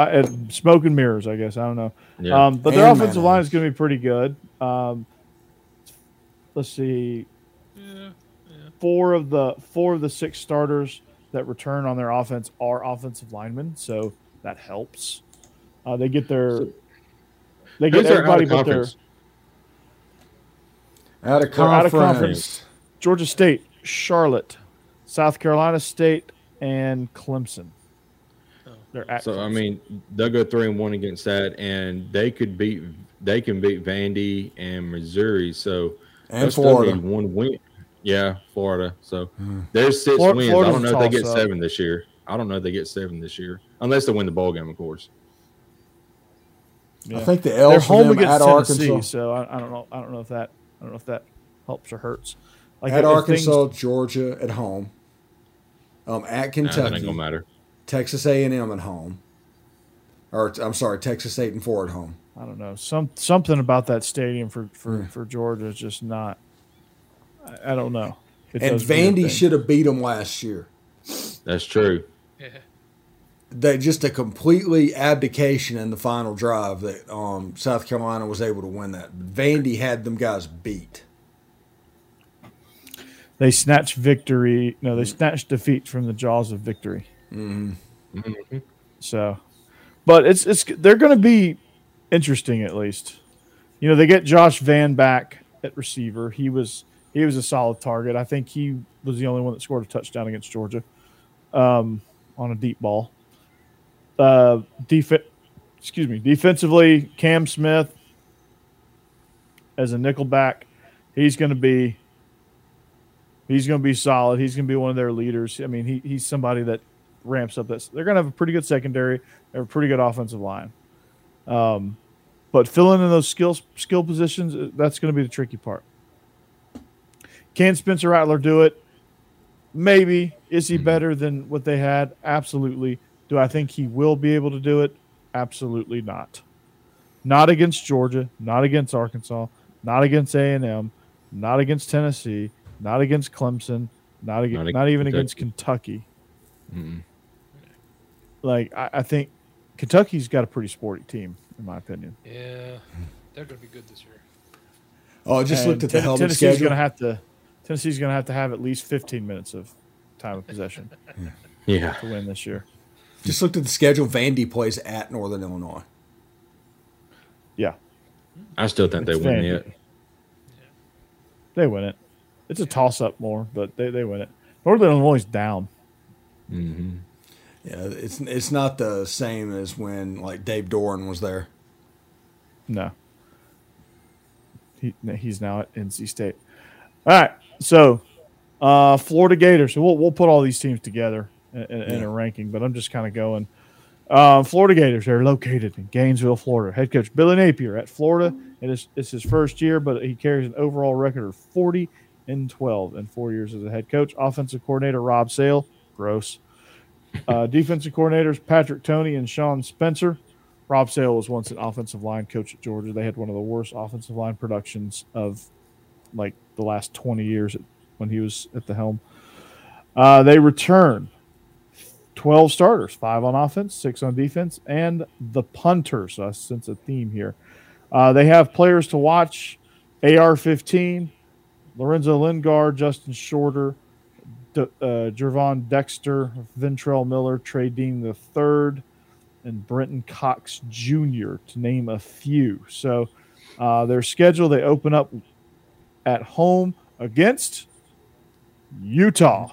smoke and mirrors, I guess. I don't know. Yeah. But their offensive line is going to be pretty good. Let's see. Yeah. Four of the 6 starters that return on their offense are offensive linemen, so that helps. They get everybody but their out of conference. Georgia State, Charlotte, South Carolina State, and Clemson. So I mean, they'll go 3-1 against that, and they can beat Vandy and Missouri. So and Florida, still be 1 win. Yeah, Florida. So there's 6 wins. Florida's I don't know if they get 7 this year. Unless they win the bowl game, of course. Yeah. I think the L's are home against Tennessee, Arkansas. So I don't know if that helps or hurts. Like at Arkansas, Georgia at home, at Kentucky, that ain't gonna matter. Texas A&M at home, or I'm sorry, Texas 8-4 at home. I don't know, something about that stadium for Georgia is just not. I don't know. And Vandy should have beat them last year. That's true. Yeah. They just a completely abdication in the final drive that South Carolina was able to win that. Vandy had them guys beat. They snatched victory. No, they snatched defeat from the jaws of victory. Mm-hmm. So, but it's they're going to be interesting at least. You know, they get Josh Vann back at receiver. He was a solid target. I think he was the only one that scored a touchdown against Georgia on a deep ball. Defensively, Cam Smith as a nickelback, he's going to be solid. He's going to be one of their leaders. I mean, he's somebody that ramps up. They're going to have a pretty good secondary. They have a pretty good offensive line. But filling in those skill positions, that's going to be the tricky part. Can Spencer Rattler do it? Maybe. Is he better than what they had? Absolutely. Do I think he will be able to do it? Absolutely not. Not against Georgia, not against Arkansas, not against A&M, not against Tennessee, not against Clemson, not even against Kentucky. Mm-mm. Like I think Kentucky's got a pretty sporty team, in my opinion. Yeah, they're going to be good this year. Oh, I just looked at the helmet schedule. Tennessee's going to have at least 15 minutes of time of possession. Yeah, to win this year. Just looked at the schedule. Vandy plays at Northern Illinois. Yeah. I still think they win it. Yeah. They win it. It's a toss-up more, but they win it. Northern Illinois is down. Mm-hmm. Yeah, it's not the same as when, like, Dave Doran was there. No. He's now at NC State. All right, so Florida Gators. So we'll put all these teams together in a ranking, but I'm just kind of going. Florida Gators are located in Gainesville, Florida. Head coach Billy Napier at Florida. It's his first year, but he carries an overall record of 40-12 in 4 years as a head coach. Offensive coordinator Rob Sale, gross. Defensive coordinators Patrick Toney and Sean Spencer. Rob Sale was once an offensive line coach at Georgia. They had one of the worst offensive line productions of like the last 20 years when he was at the helm. They return 12 starters, 5 on offense, 6 on defense, and the punter. So I sense a theme here. They have players to watch: AR-15, Lorenzo Lingard, Justin Shorter, Jervon Dexter, Ventrell Miller, Trey Dean III, and Brenton Cox Jr., to name a few. So their schedule, they open up at home against Utah.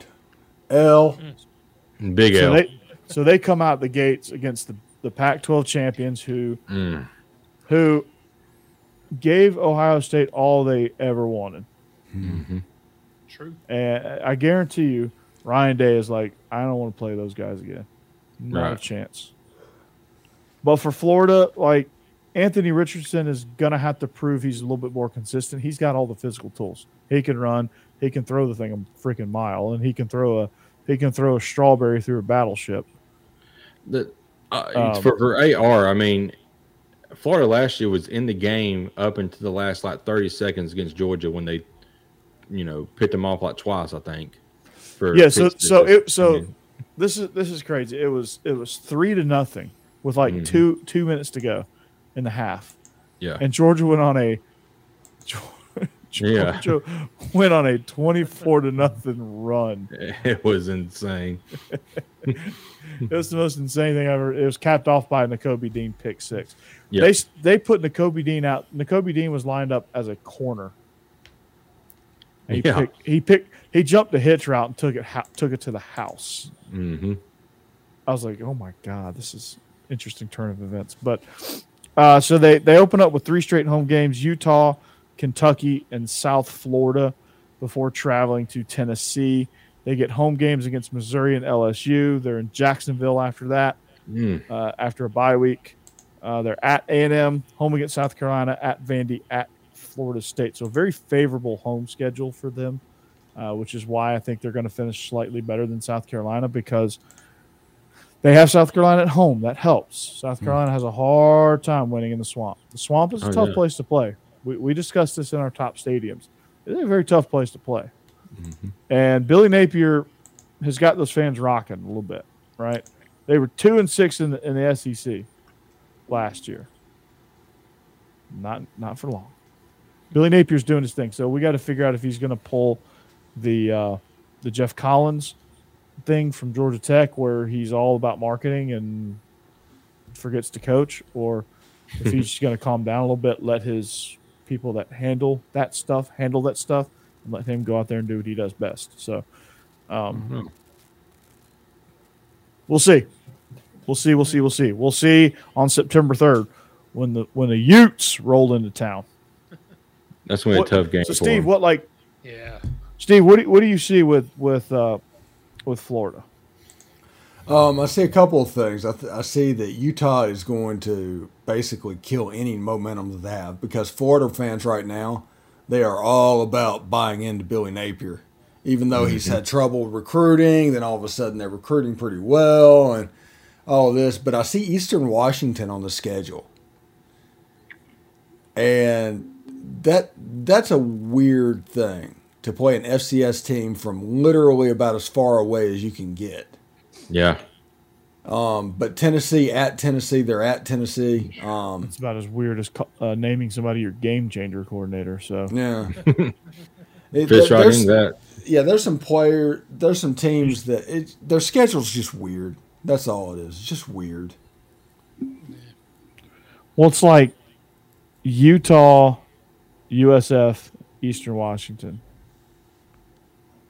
Big L. So they come out the gates against the Pac-12 champions who gave Ohio State all they ever wanted. Mm-hmm. True. And I guarantee you, Ryan Day is like, I don't want to play those guys again. Not a chance. But for Florida, like, Anthony Richardson is going to have to prove he's a little bit more consistent. He's got all the physical tools. He can run. He can throw the thing a freaking mile, and he can throw a strawberry through a battleship. For AR, I mean, Florida last year was in the game up into the last, like, 30 seconds against Georgia when they, you know, picked them off, like, twice, I think. This is crazy. It was 3-0 with, like, mm-hmm. two minutes to go in the half. Yeah. And Georgia went on a 24-0 run. It was insane. It was the most insane thing ever. It was capped off by Nakobe Dean pick six. Yep. They put Nakobe Dean out. Nakobe Dean was lined up as a corner. And he jumped a hitch route and took it to the house. Mm-hmm. I was like, oh my God, this is interesting turn of events. But so they open up with 3 straight home games: Utah, Kentucky, and South Florida, before traveling to Tennessee. They get home games against Missouri and LSU. They're in Jacksonville after that, after a bye week. They're at A&M, home against South Carolina, at Vandy, at Florida State. So a very favorable home schedule for them, which is why I think they're going to finish slightly better than South Carolina, because they have South Carolina at home. That helps. South Carolina has a hard time winning in the Swamp. The Swamp is a tough place to play. We discussed this in our top stadiums. It's a very tough place to play. Mm-hmm. And Billy Napier has got those fans rocking a little bit, right? They were 2-6 in the SEC last year. Not for long. Billy Napier's doing his thing, so we got to figure out if he's going to pull the Jeff Collins thing from Georgia Tech, where he's all about marketing and forgets to coach, or if he's just going to calm down a little bit, let his people that handle that stuff, and let him go out there and do what he does best. So We'll see on September 3rd when the Utes roll into town. That's when a tough game. So Steve, what do you see with Florida? I see a couple of things. I see that Utah is going to basically kill any momentum that they have, because Florida fans right now, they are all about buying into Billy Napier, even though he's had trouble recruiting. Then all of a sudden they're recruiting pretty well and all this. But I see Eastern Washington on the schedule, and that's a weird thing, to play an FCS team from literally about as far away as you can get. Yeah. But Tennessee, it's about as weird as naming somebody your game changer coordinator. So yeah, there's some teams that their schedule's just weird. That's all it is. It's just weird. Well, it's like Utah, USF, Eastern Washington.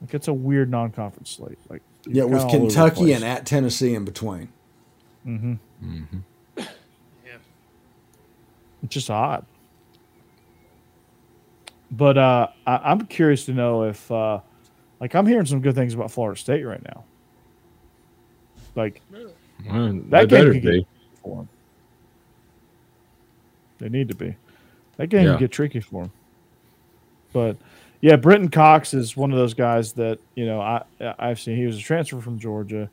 Like, it's a weird non-conference slate. Like, with Kentucky and at Tennessee in between. Mm-hmm. Mm-hmm. Yeah. It's just odd. But I'm curious to know if, I'm hearing some good things about Florida State right now. Like, that game could be for them. They need to be. That game can get tricky for them. But yeah, Brenton Cox is one of those guys that, you know, I've seen. He was a transfer from Georgia.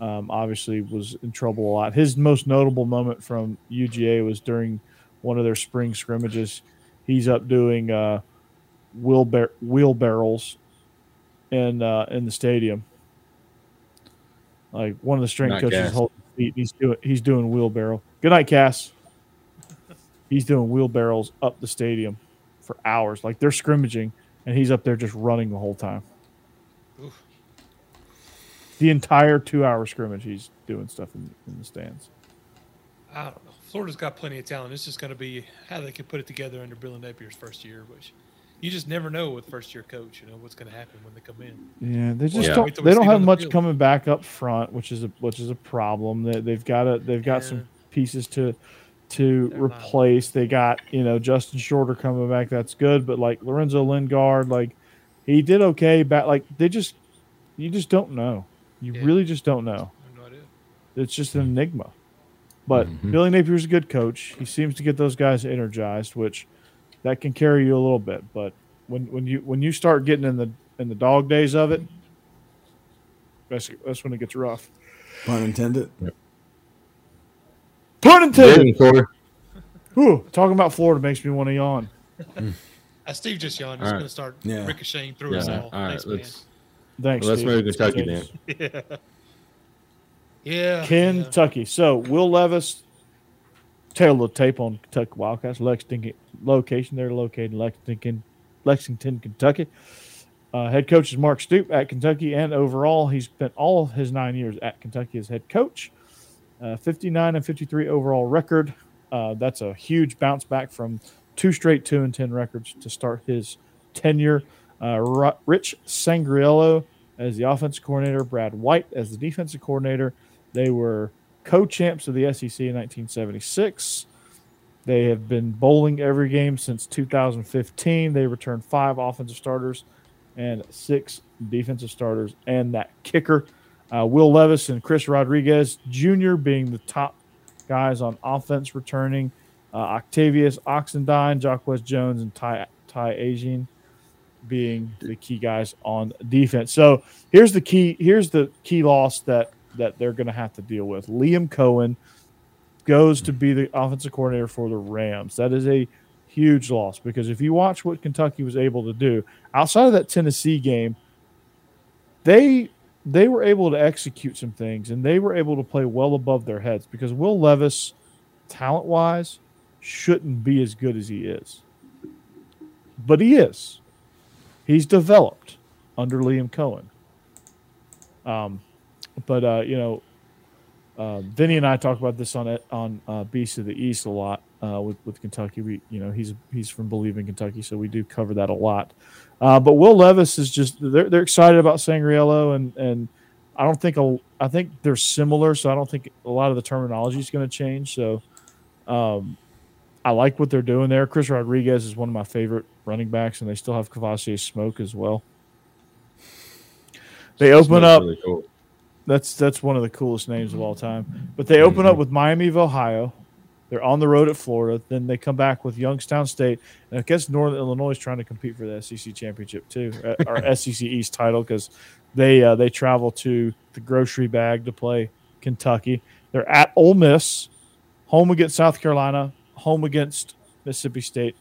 Obviously was in trouble a lot. His most notable moment from UGA was during one of their spring scrimmages. He's up doing wheelbarrows in the stadium. Like, one of the strength coaches holding feet. He's doing wheelbarrow. Good night, Cass. He's doing wheelbarrows up the stadium for hours. Like, they're scrimmaging, and he's up there just running the whole time. Oof. The entire 2-hour scrimmage, he's doing stuff in the stands. I don't know. Florida's got plenty of talent. It's just going to be how they can put it together under Billy Napier's first year, which you just never know with first-year coach, you know, what's going to happen when they come in. Yeah, they just don't have much coming back up front, which is a problem. They've got some pieces to replace. They got, you know, Justin Shorter coming back. That's good. But like Lorenzo Lingard, like, he did okay. They just You just don't know. You really just don't know. I have no idea. It's just an enigma. But Billy Napier's a good coach. He seems to get those guys energized, which that can carry you a little bit. But when you start getting in the dog days of it, that's when it gets rough. Pun intended. Yep. Pun intended. Ooh, talking about Florida makes me want to yawn. Steve just yawned. He's going to start ricocheting through us all. All right, Thanks, Steve. Let's move to Kentucky then. Yeah. Kentucky. So, Will Levis, tail of the tape on Kentucky Wildcats. Lexington location. They're located in Lexington, Kentucky. Head coach is Mark Stoops at Kentucky, and overall, he spent all of his 9 years at Kentucky as head coach. 59-53 overall record. That's a huge bounce back from two straight 2-10 records to start his tenure. Rich Sangriello as the offensive coordinator, Brad White as the defensive coordinator. They were co-champs of the SEC in 1976. They have been bowling every game since 2015. They returned 5 offensive starters and 6 defensive starters and that kicker. Will Levis and Chris Rodriguez Jr. being the top guys on offense returning. Octavius Oxendine, Jacquez Jones, and Ty Agin being the key guys on defense. So here's the key loss that they're going to have to deal with. Liam Cohen goes to be the offensive coordinator for the Rams. That is a huge loss because if you watch what Kentucky was able to do outside of that Tennessee game, they were able to execute some things and they were able to play well above their heads because Will Levis, talent-wise, shouldn't be as good as he is. But he is. He's developed under Liam Cohen. Vinny and I talk about this on Beast of the East a lot with Kentucky. He's from Believe in Kentucky, so we do cover that a lot. But Will Levis is just they're excited about Sangriello, and I think they're similar, so I don't think a lot of the terminology is going to change. So I like what they're doing there. Chris Rodriguez is one of my favorite running backs, and they still have Kavassi Smoke as well. They open up. Really cool. That's one of the coolest names of all time. But they open up with Miami of Ohio. They're on the road at Florida. Then they come back with Youngstown State. And I guess Northern Illinois is trying to compete for the SEC championship too, or SEC East title, because they travel to the grocery bag to play Kentucky. They're at Ole Miss, home against South Carolina, home against Mississippi State.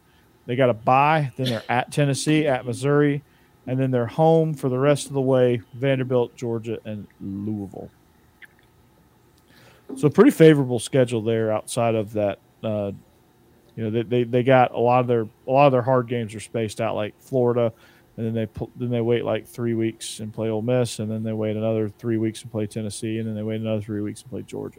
They got a bye. Then they're at Tennessee, at Missouri, and then they're home for the rest of the way, Vanderbilt, Georgia, and Louisville. So pretty favorable schedule there outside of that. They got a lot of their hard games are spaced out like Florida, and then they wait like 3 weeks and play Ole Miss, and then they wait another 3 weeks and play Tennessee, and then they wait another 3 weeks and play Georgia.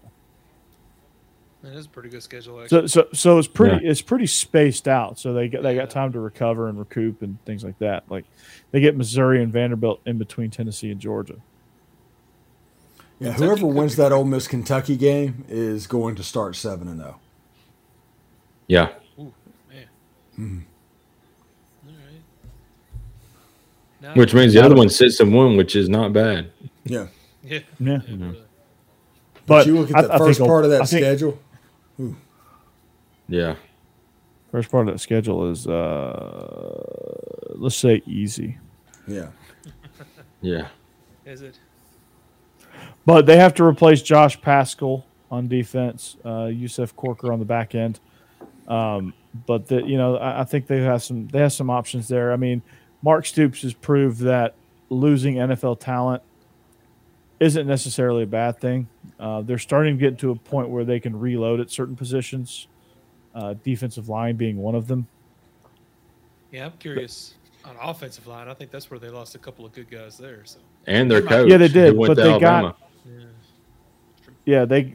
It is a pretty good schedule, actually. So it's pretty it's pretty spaced out. So they got time to recover and recoup and things like that. Like they get Missouri and Vanderbilt in between Tennessee and Georgia. Yeah, Kentucky whoever wins that Ole Miss Kentucky game is going to start 7-0. Yeah. Ooh, man. Mm. All right. Which means the other one sits and won, which is not bad. Yeah. Yeah. Yeah. Mm-hmm. But you look at the first part of that schedule. Ooh. Yeah. First part of that schedule is, let's say, easy. Yeah. Yeah. Is it? But they have to replace Josh Pascal on defense, Yusef Corker on the back end. I think they have some options there. I mean, Mark Stoops has proved that losing NFL talent isn't necessarily a bad thing. They're starting to get to a point where they can reload at certain positions, defensive line being one of them. Yeah, I'm curious on offensive line. I think that's where they lost a couple of good guys there. So and their coach, yeah, they did,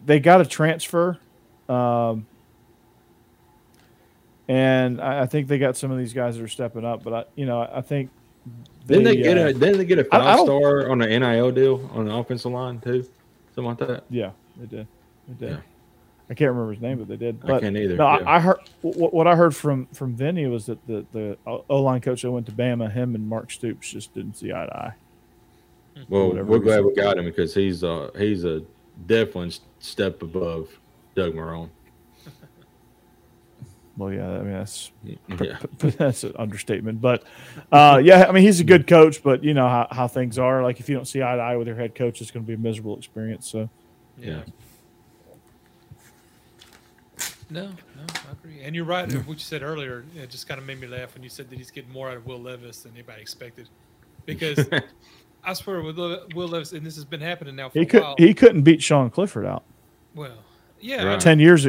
they got a transfer, and I think they got some of these guys that are stepping up. But I think. Didn't they get a 5-star on an NIL deal on the offensive line too? Something like that. Yeah, they did. Yeah. I can't remember his name, but they did. But I can't either. No, yeah. I heard what I heard from Vinny was that the O-line coach that went to Bama, him and Mark Stoops just didn't see eye to eye. Well, we're glad we got him because he's a definitely step above Doug Marrone. Well, yeah, I mean, that's an understatement. But, yeah, I mean, he's a good coach, but you know how things are. Like, if you don't see eye to eye with your head coach, it's going to be a miserable experience. So, yeah. No, I agree. And you're right. Yeah. What you said earlier, it just kind of made me laugh when you said that he's getting more out of Will Levis than anybody expected. Because I swear with Will Levis, and this has been happening now for a while. He couldn't beat Sean Clifford out. Well, yeah. Right. 10 years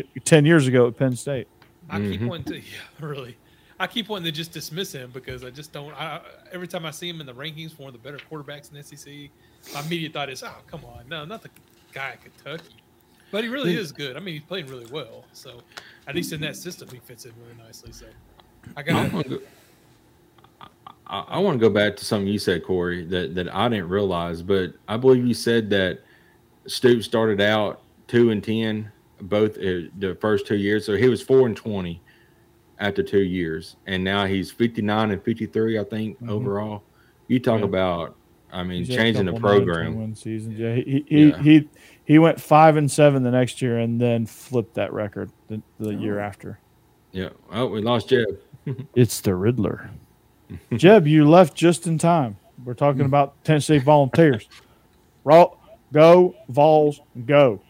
ago at Penn State. I keep wanting to, really. I keep wanting to just dismiss him because I just don't. Every time I see him in the rankings for one of the better quarterbacks in the SEC, my immediate thought is, oh, come on. No, not the guy at Kentucky. But he really is good. I mean, he's playing really well. So, at least in that system, he fits in really nicely. So, I want to go back to something you said, Corey, that I didn't realize. But I believe you said that Stoops started out 2-10. Both the first 2 years, so he was 4-20 after 2 years, and now he's 59-53, I think, overall. You talk about, I mean, changing the program. Seasons. Yeah, he went 5-7 the next year, and then flipped that record the year after. Yeah. Oh, we lost Jeb. It's the Riddler. Jeb, you left just in time. We're talking about Tennessee Volunteers. Go Vols, go.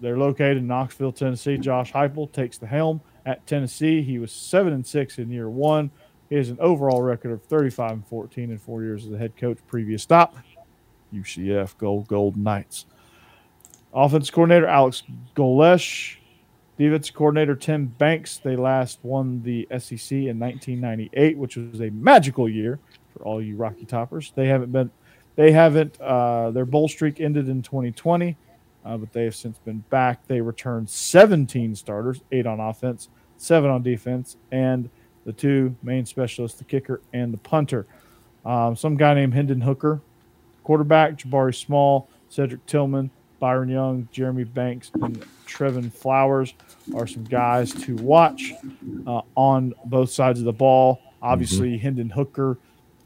They're located in Knoxville, Tennessee. Josh Heupel takes the helm at Tennessee. He was 7-6 in year one. He has an overall record of 35-14 in 4 years as the head coach. Previous stop, UCF Golden Knights. Offense coordinator Alex Golesh. Defense coordinator Tim Banks. They last won the SEC in 1998, which was a magical year for all you Rocky Toppers. Their bowl streak ended in 2020. But they have since been back. They returned 17 starters, 8 on offense, 7 on defense, and the two main specialists, the kicker and the punter. Some guy named Hendon Hooker, quarterback, Jabari Small, Cedric Tillman, Byron Young, Jeremy Banks, and Trevin Flowers are some guys to watch on both sides of the ball. Obviously, Hendon Hooker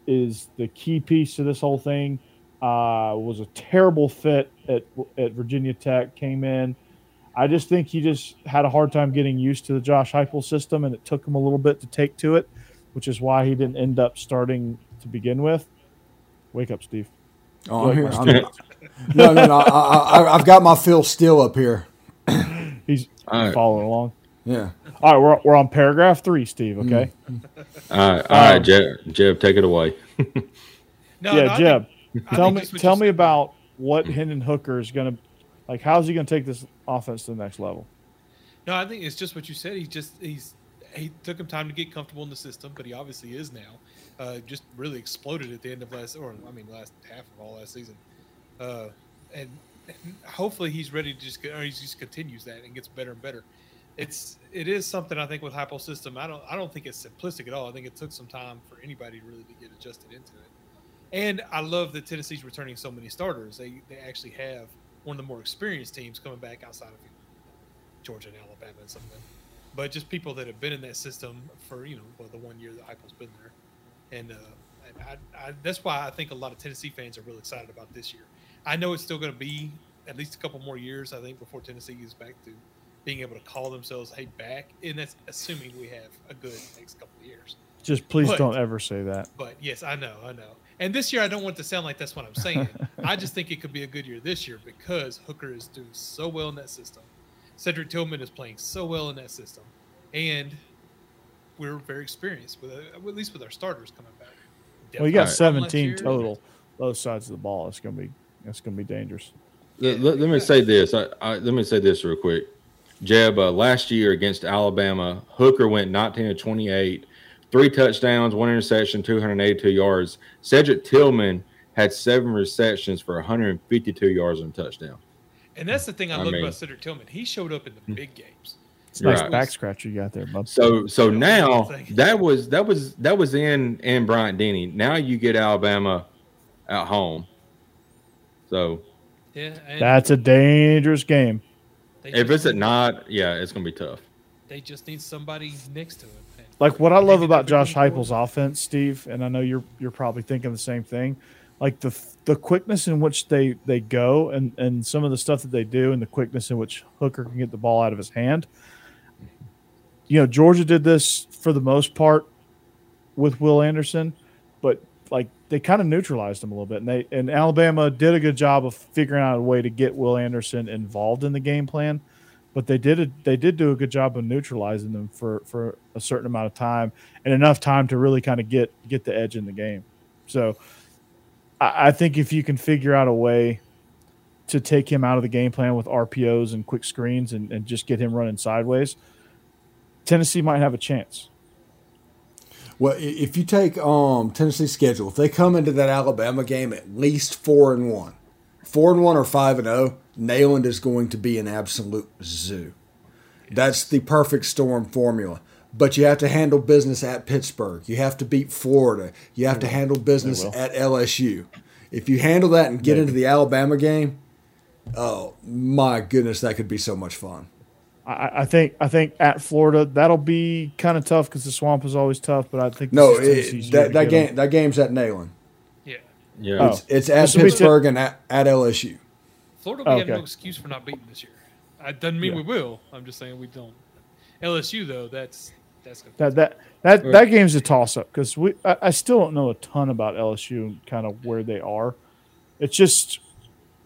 is the key piece to this whole thing. Was a terrible fit at Virginia Tech, came in. I just think he just had a hard time getting used to the Josh Heupel system, and it took him a little bit to take to it, which is why he didn't end up starting to begin with. Wake up, Steve. Oh, I'm here. No. I've got my Phil Steele up here. He's following along. Yeah. All right, we're on paragraph 3, Steve, okay? All right, Jeb, take it away. Jeb. Tell me about what Hendon Hooker is going to – like, how is he going to take this offense to the next level? No, I think it's just what you said. He took him time to get comfortable in the system, but he obviously is now. Just really exploded at the end of last half of all last season. And hopefully he's ready to he just continues that and gets better and better. It is something, I think, with Heupel's system. I don't think it's simplistic at all. I think it took some time for anybody really to get adjusted into it. And I love that Tennessee's returning so many starters. They actually have one of the more experienced teams coming back outside of Georgia and Alabama and something. But just people that have been in that system for, the 1 year that Heupel's been there. And that's why I think a lot of Tennessee fans are really excited about this year. I know it's still going to be at least a couple more years, I think, before Tennessee gets back to being able to call themselves, back. And that's assuming we have a good next couple of years. Just please don't ever say that. But, yes, I know. And this year, I don't want it to sound like that's what I'm saying. I just think it could be a good year this year because Hooker is doing so well in that system. Cedric Tillman is playing so well in that system. And we're very experienced, at least with our starters coming back. Definitely. Well, you got 17 total, both sides of the ball. It's gonna be dangerous. Let me say this. Let me say this real quick. Jeb, last year against Alabama, Hooker went 19-28. 3 touchdowns, 1 interception, 282 yards. Cedric Tillman had 7 receptions for 152 yards and a touchdown. And that's the thing I love about Cedric Tillman. He showed up in the big games. It's a nice back scratcher you got there, bub. So now that was in Bryant-Denny. Now you get Alabama at home. So yeah, that's a dangerous game. If it's at night, it's going to be tough. They just need somebody next to him. Like, what I love about Josh Heupel's offense, Steve, and I know you're probably thinking the same thing. like the quickness in which they go and some of the stuff that they do and the quickness in which Hooker can get the ball out of his hand. You know, Georgia did this for the most part with Will Anderson, but like they kind of neutralized him a little bit. And Alabama did a good job of figuring out a way to get Will Anderson involved in the game plan, but they did do a good job of neutralizing them for a certain amount of time and enough time to really kind of get the edge in the game. So I think if you can figure out a way to take him out of the game plan with RPOs and quick screens and just get him running sideways, Tennessee might have a chance. Well, if you take Tennessee's schedule, if they come into that Alabama game at least 4-1, 4-1 or 5-0, Neyland is going to be an absolute zoo. That's the perfect storm formula. But you have to handle business at Pittsburgh. You have to beat Florida. You have to handle business at LSU. If you handle that and get into the Alabama game, oh my goodness, that could be so much fun. I think at Florida that'll be kind of tough because the Swamp is always tough. But I think that game's at Neyland. Yeah, yeah. It's at Pittsburgh and at LSU. Florida, we have no excuse for not beating this year. It doesn't mean we will. I'm just saying we don't. LSU though, that game's a toss-up because I still don't know a ton about LSU and kind of where they are. It's just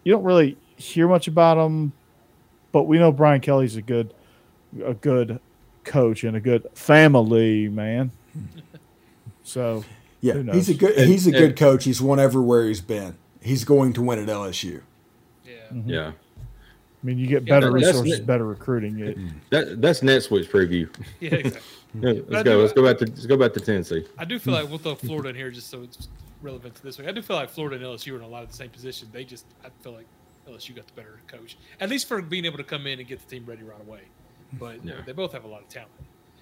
you don't really hear much about them, but we know Brian Kelly's a good coach and a good family man. So yeah, who knows? He's a good coach. He's won everywhere he's been. He's going to win at LSU. Yeah. Mm-hmm. Yeah. I mean, you get better resources, better recruiting. That's next week's preview. Yeah, exactly. Let's go back to Tennessee. I do feel like we'll throw Florida in here just so it's relevant to this week. I do feel like Florida and LSU are in a lot of the same position. I feel like LSU got the better coach, at least for being able to come in and get the team ready right away. But they both have a lot of talent.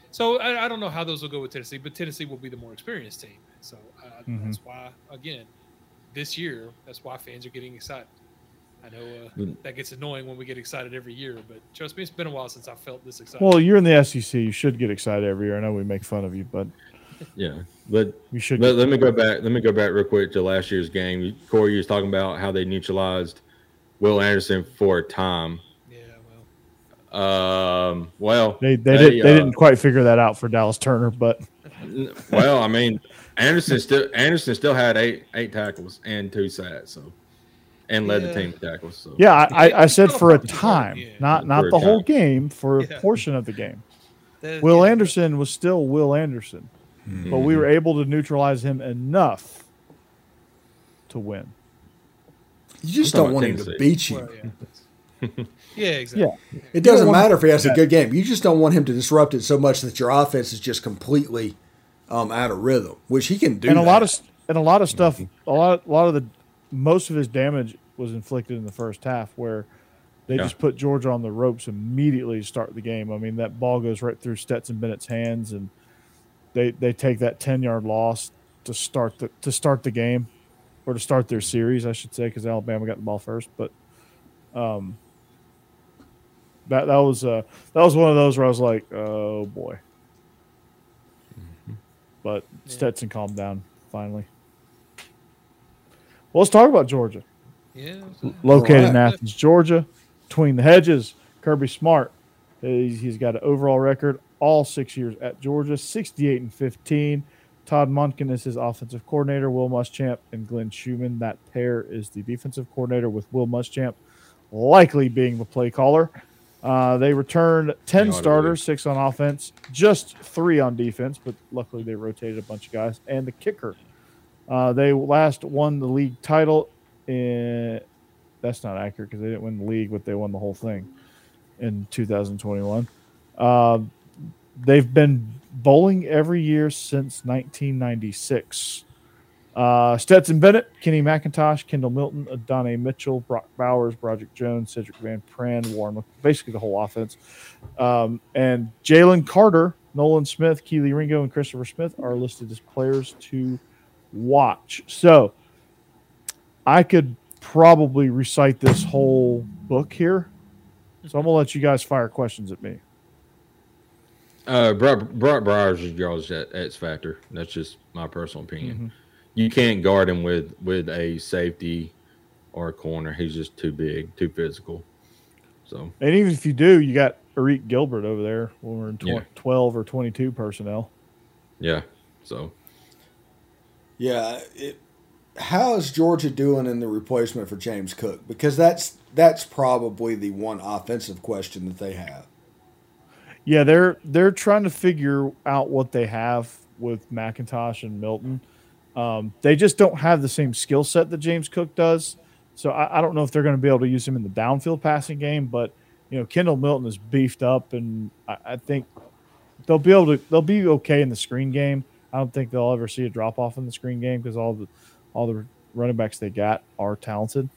So I don't know how those will go with Tennessee, but Tennessee will be the more experienced team. So that's why, again, this year, that's why fans are getting excited. I know that gets annoying when we get excited every year, but trust me, it's been a while since I felt this excited. Well, you're in the SEC. You should get excited every year. I know we make fun of you, but yeah, but you should. Let me go back real quick to last year's game. Corey, you was talking about how they neutralized Will Anderson for a time. Yeah, well. They didn't quite figure that out for Dallas Turner, but well, I mean, Anderson still had eight tackles and 2 sacks, so. And led the team to tackles. So. Yeah, I said for a time, not the whole game, for a portion of the game. Will Anderson was still Will Anderson, but we were able to neutralize him enough to win. You just don't want him to beat you. Well, yeah, exactly. Yeah. It doesn't matter if he has a good game. You just don't want him to disrupt it so much that your offense is just completely out of rhythm, which he can do. And a lot of stuff, a lot of the. Most of his damage was inflicted in the first half where they just put Georgia on the ropes immediately to start the game. I mean, that ball goes right through Stetson Bennett's hands, and they take that 10-yard loss to start the game, or to start their series, I should say, because Alabama got the ball first. But that was one of those where I was like, oh, boy. But Stetson calmed down finally. Well, let's talk about Georgia. Yeah, located in Athens, Georgia, between the hedges. Kirby Smart, he's got an overall record all 6 years at Georgia, 68-15. Todd Monken is his offensive coordinator. Will Muschamp and Glenn Schumann, that pair, is the defensive coordinator, with Will Muschamp likely being the play caller. They returned 10 starters, 6 on offense, just 3 on defense, but luckily they rotated a bunch of guys. And the kicker. They last won the league title in – that's not accurate because they didn't win the league, but they won the whole thing in 2021. They've been bowling every year since 1996. Stetson Bennett, Kenny McIntosh, Kendall Milton, Adonai Mitchell, Brock Bowers, Broderick Jones, Cedric Van Pran, Warren – basically the whole offense. And Jalen Carter, Nolan Smith, Keely Ringo, and Christopher Smith are listed as players to – watch. So I could probably recite this whole book here. So I'm gonna let you guys fire questions at me. Brock Bowers is y'all's X factor. That's just my personal opinion. you can't guard him with a safety or a corner. He's just too big, too physical. So, and even if you do, you got Arik Gilbert over there when we're in 12 or 22 personnel. Yeah. So, yeah. How is Georgia doing in the replacement for James Cook? Because that's probably the one offensive question that they have. Yeah, they're trying to figure out what they have with McIntosh and Milton. They just don't have the same skill set that James Cook does. So I don't know if they're going to be able to use him in the downfield passing game, but you know, Kendall Milton is beefed up, and I think they'll be okay in the screen game. I don't think they'll ever see a drop off in the screen game because all the running backs they got are talented.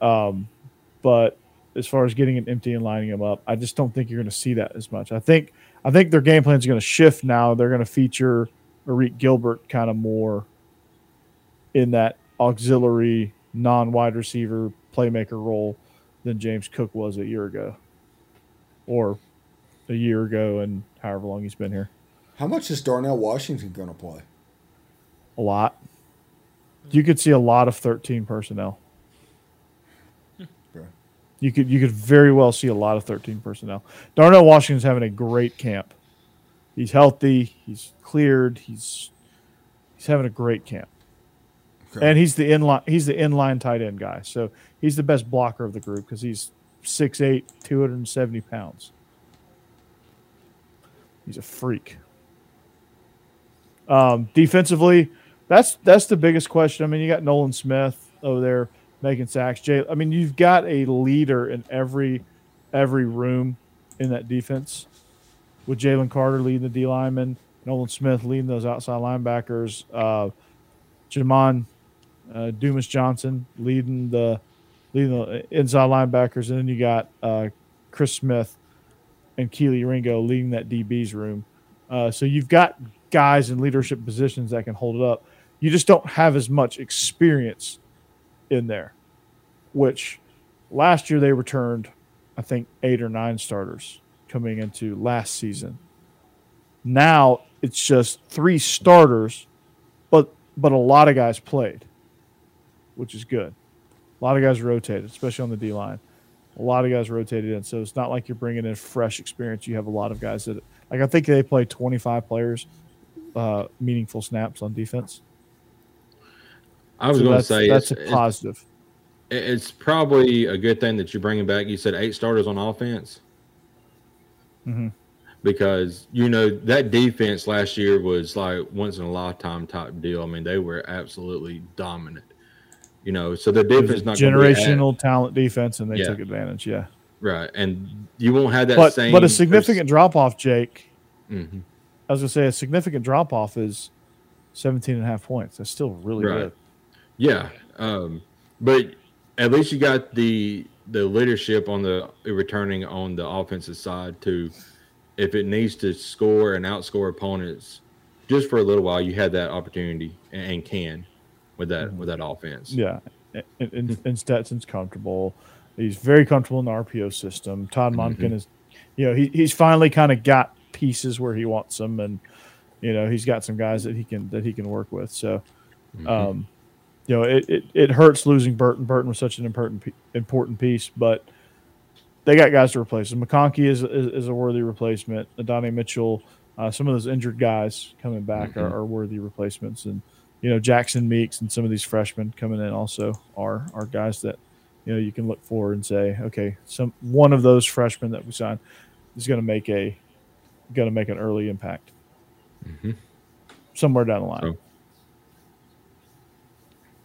But as far as getting an empty and lining them up, I just don't think you're going to see that as much. I think their game plan is going to shift now. They're going to feature Arik Gilbert kind of more in that auxiliary non-wide receiver playmaker role than James Cook was a year ago and however long he's been here. How much is Darnell Washington going to play? A lot. You could see a lot of 13 personnel. Okay. You could very well see a lot of 13 personnel. Darnell Washington's having a great camp. He's healthy. He's cleared. He's having a great camp. Okay. And he's the inline tight end guy. So he's the best blocker of the group because he's 6'8", 270 pounds. He's a freak. Defensively, that's the biggest question. I mean, you got Nolan Smith over there making sacks. I mean, you've got a leader in every room in that defense with Jalen Carter leading the D linemen, Nolan Smith leading those outside linebackers, Jamon Dumas Johnson leading the inside linebackers, and then you got Chris Smith and Keely Ringo leading that DB's room. So you've got guys in leadership positions that can hold it up. You just don't have as much experience in there, which last year they returned, I think, 8 or 9 starters coming into last season. Now it's just 3 starters, but a lot of guys played, which is good. A lot of guys rotated, especially on the D-line. A lot of guys rotated in, so it's not like you're bringing in fresh experience. You have a lot of guys that – like I think they play 25 players, meaningful snaps on defense. I was going to say – that's a positive. It's probably a good thing that you're bringing back. You said 8 starters on offense. Mm-hmm. Because, you know, that defense last year was like once-in-a-lifetime type deal. I mean, they were absolutely dominant. You know, so their defense not generational talent defense, and they took advantage. Yeah, right. And you won't have that same. But a significant drop off, Jake. Mm-hmm. I was gonna say a significant drop off is 17.5 points. That's still really good. Yeah, but at least you got the leadership on the returning on the offensive side to, if it needs to score and outscore opponents, just for a little while, you had that opportunity and can. With that offense, yeah, and Stetson's comfortable. He's very comfortable in the RPO system. Todd Monken is, you know, he's finally kind of got pieces where he wants them, and you know he's got some guys that he can work with. So, you know, it hurts losing Burton. Burton was such an important piece, but they got guys to replace him. McConkey is a worthy replacement. Adonai Mitchell, some of those injured guys coming back are worthy replacements, and you know, Jackson Meeks and some of these freshmen coming in also are guys that, you know, you can look for and say, okay, one of those freshmen that we signed is going to make an early impact somewhere down the line.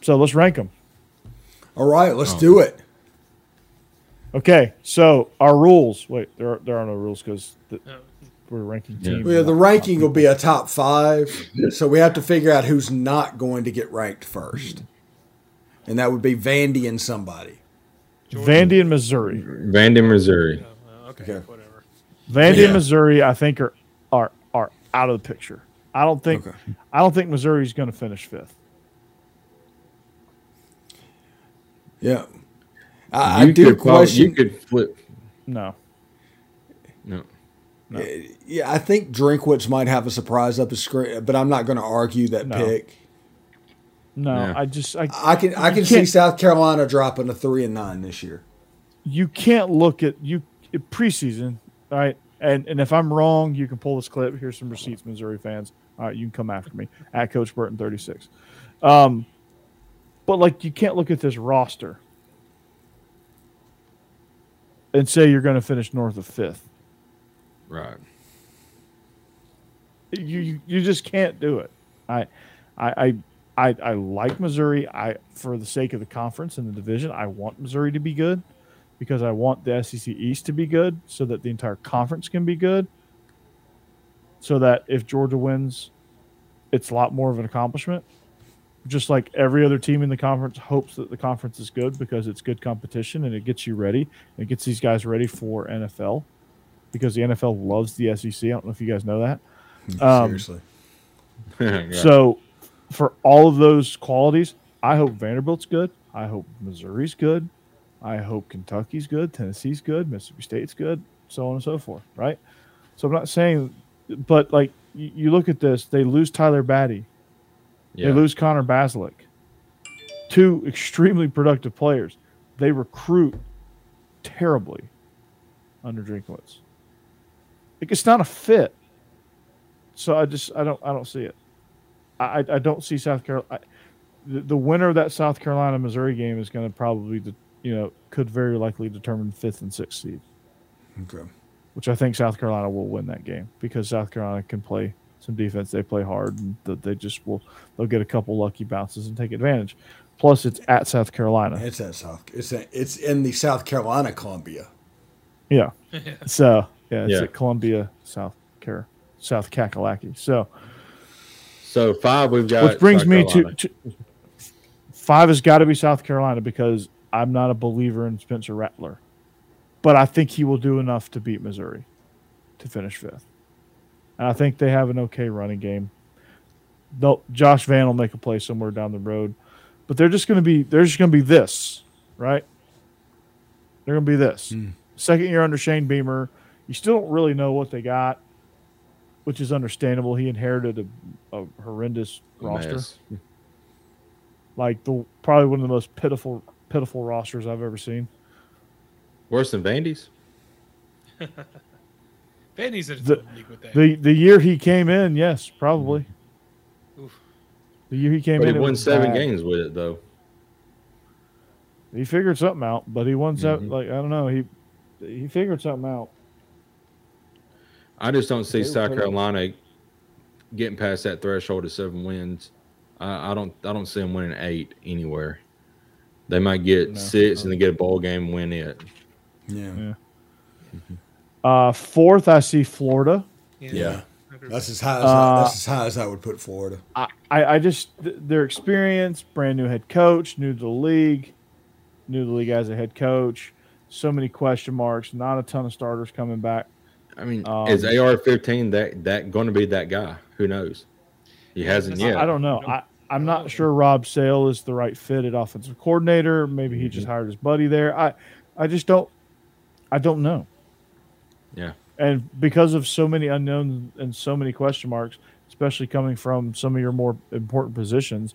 So let's rank them. All right, let's do it. Okay, so our rules. Wait, there are no rules because we're ranking team. Yeah, the ranking will be a top 5, so we have to figure out who's not going to get ranked first, and that would be Vandy and somebody. Vandy and Missouri. Okay, whatever. Vandy and Missouri, I think, are out of the picture. I don't think Missouri's going to finish 5th. Yeah, I do question. You could flip. No. No. Yeah, I think Drinkwitz might have a surprise up his screen, but I'm not going to argue that pick. No, yeah. I can see South Carolina dropping a 3-9 this year. You can't look at you preseason, all right? And if I'm wrong, you can pull this clip. Here's some receipts, Missouri fans. All right, you can come after me at Coach Burton 36. But like, you can't look at this roster and say you're going to finish north of 5th. Right. You just can't do it. I like Missouri. For the sake of the conference and the division, I want Missouri to be good because I want the SEC East to be good so that the entire conference can be good. So that if Georgia wins, it's a lot more of an accomplishment. Just like every other team in the conference hopes that the conference is good because it's good competition and it gets you ready. It gets these guys ready for NFL because the NFL loves the SEC. I don't know if you guys know that. Seriously. Yeah. So for all of those qualities, I hope Vanderbilt's good. I hope Missouri's good. I hope Kentucky's good. Tennessee's good. Mississippi State's good. So on and so forth, right? So I'm not saying – but, like, you look at this. They lose Tyler Batty. Yeah. They lose Connor Basilick. Two extremely productive players. They recruit terribly under Drinkwitz. Like, it's not a fit. So I don't see it. I don't see South Carolina. The winner of that South Carolina Missouri game is going to probably, could very likely determine 5th and 6th seed. Okay. Which I think South Carolina will win that game because South Carolina can play some defense. They play hard, and they just will. They'll get a couple lucky bounces and take advantage. Plus, it's at South Carolina. It's at South. It's in the South Carolina Columbia. Yeah. So it's at Columbia, South Kakalaki. So 5 we've got. Which brings me to 5 has got to be South Carolina because I'm not a believer in Spencer Rattler, but I think he will do enough to beat Missouri to finish 5th. And I think they have an okay running game. Josh Vann will make a play somewhere down the road, but they're just going to be this, right? They're going to be this. Second year under Shane Beamer. You still don't really know what they got, which is understandable. He inherited a horrendous roster. Like probably one of the most pitiful rosters I've ever seen. Worse than Vandy's. Vandy's in the league with that. The year he came in, yes, probably. Oof. The year he came in, he won 7 games with it, though. He figured something out, but he won something. Like, I don't know, he figured something out. I just don't see South Carolina getting past that threshold of 7 wins. I don't see them winning 8 anywhere. They might get 6 and they get a bowl game and win it. Yeah. Mm-hmm. 4th, I see Florida. Yeah. That's as high as I would put Florida. I just their experience, brand new head coach, new to the league as a head coach. So many question marks. Not a ton of starters coming back. I mean, is AR-15 that going to be that guy? Who knows? He hasn't yet. I don't know. I'm not sure Rob Sale is the right fit at offensive coordinator. Maybe he just hired his buddy there. I just don't know. Yeah. And because of so many unknowns and so many question marks, especially coming from some of your more important positions,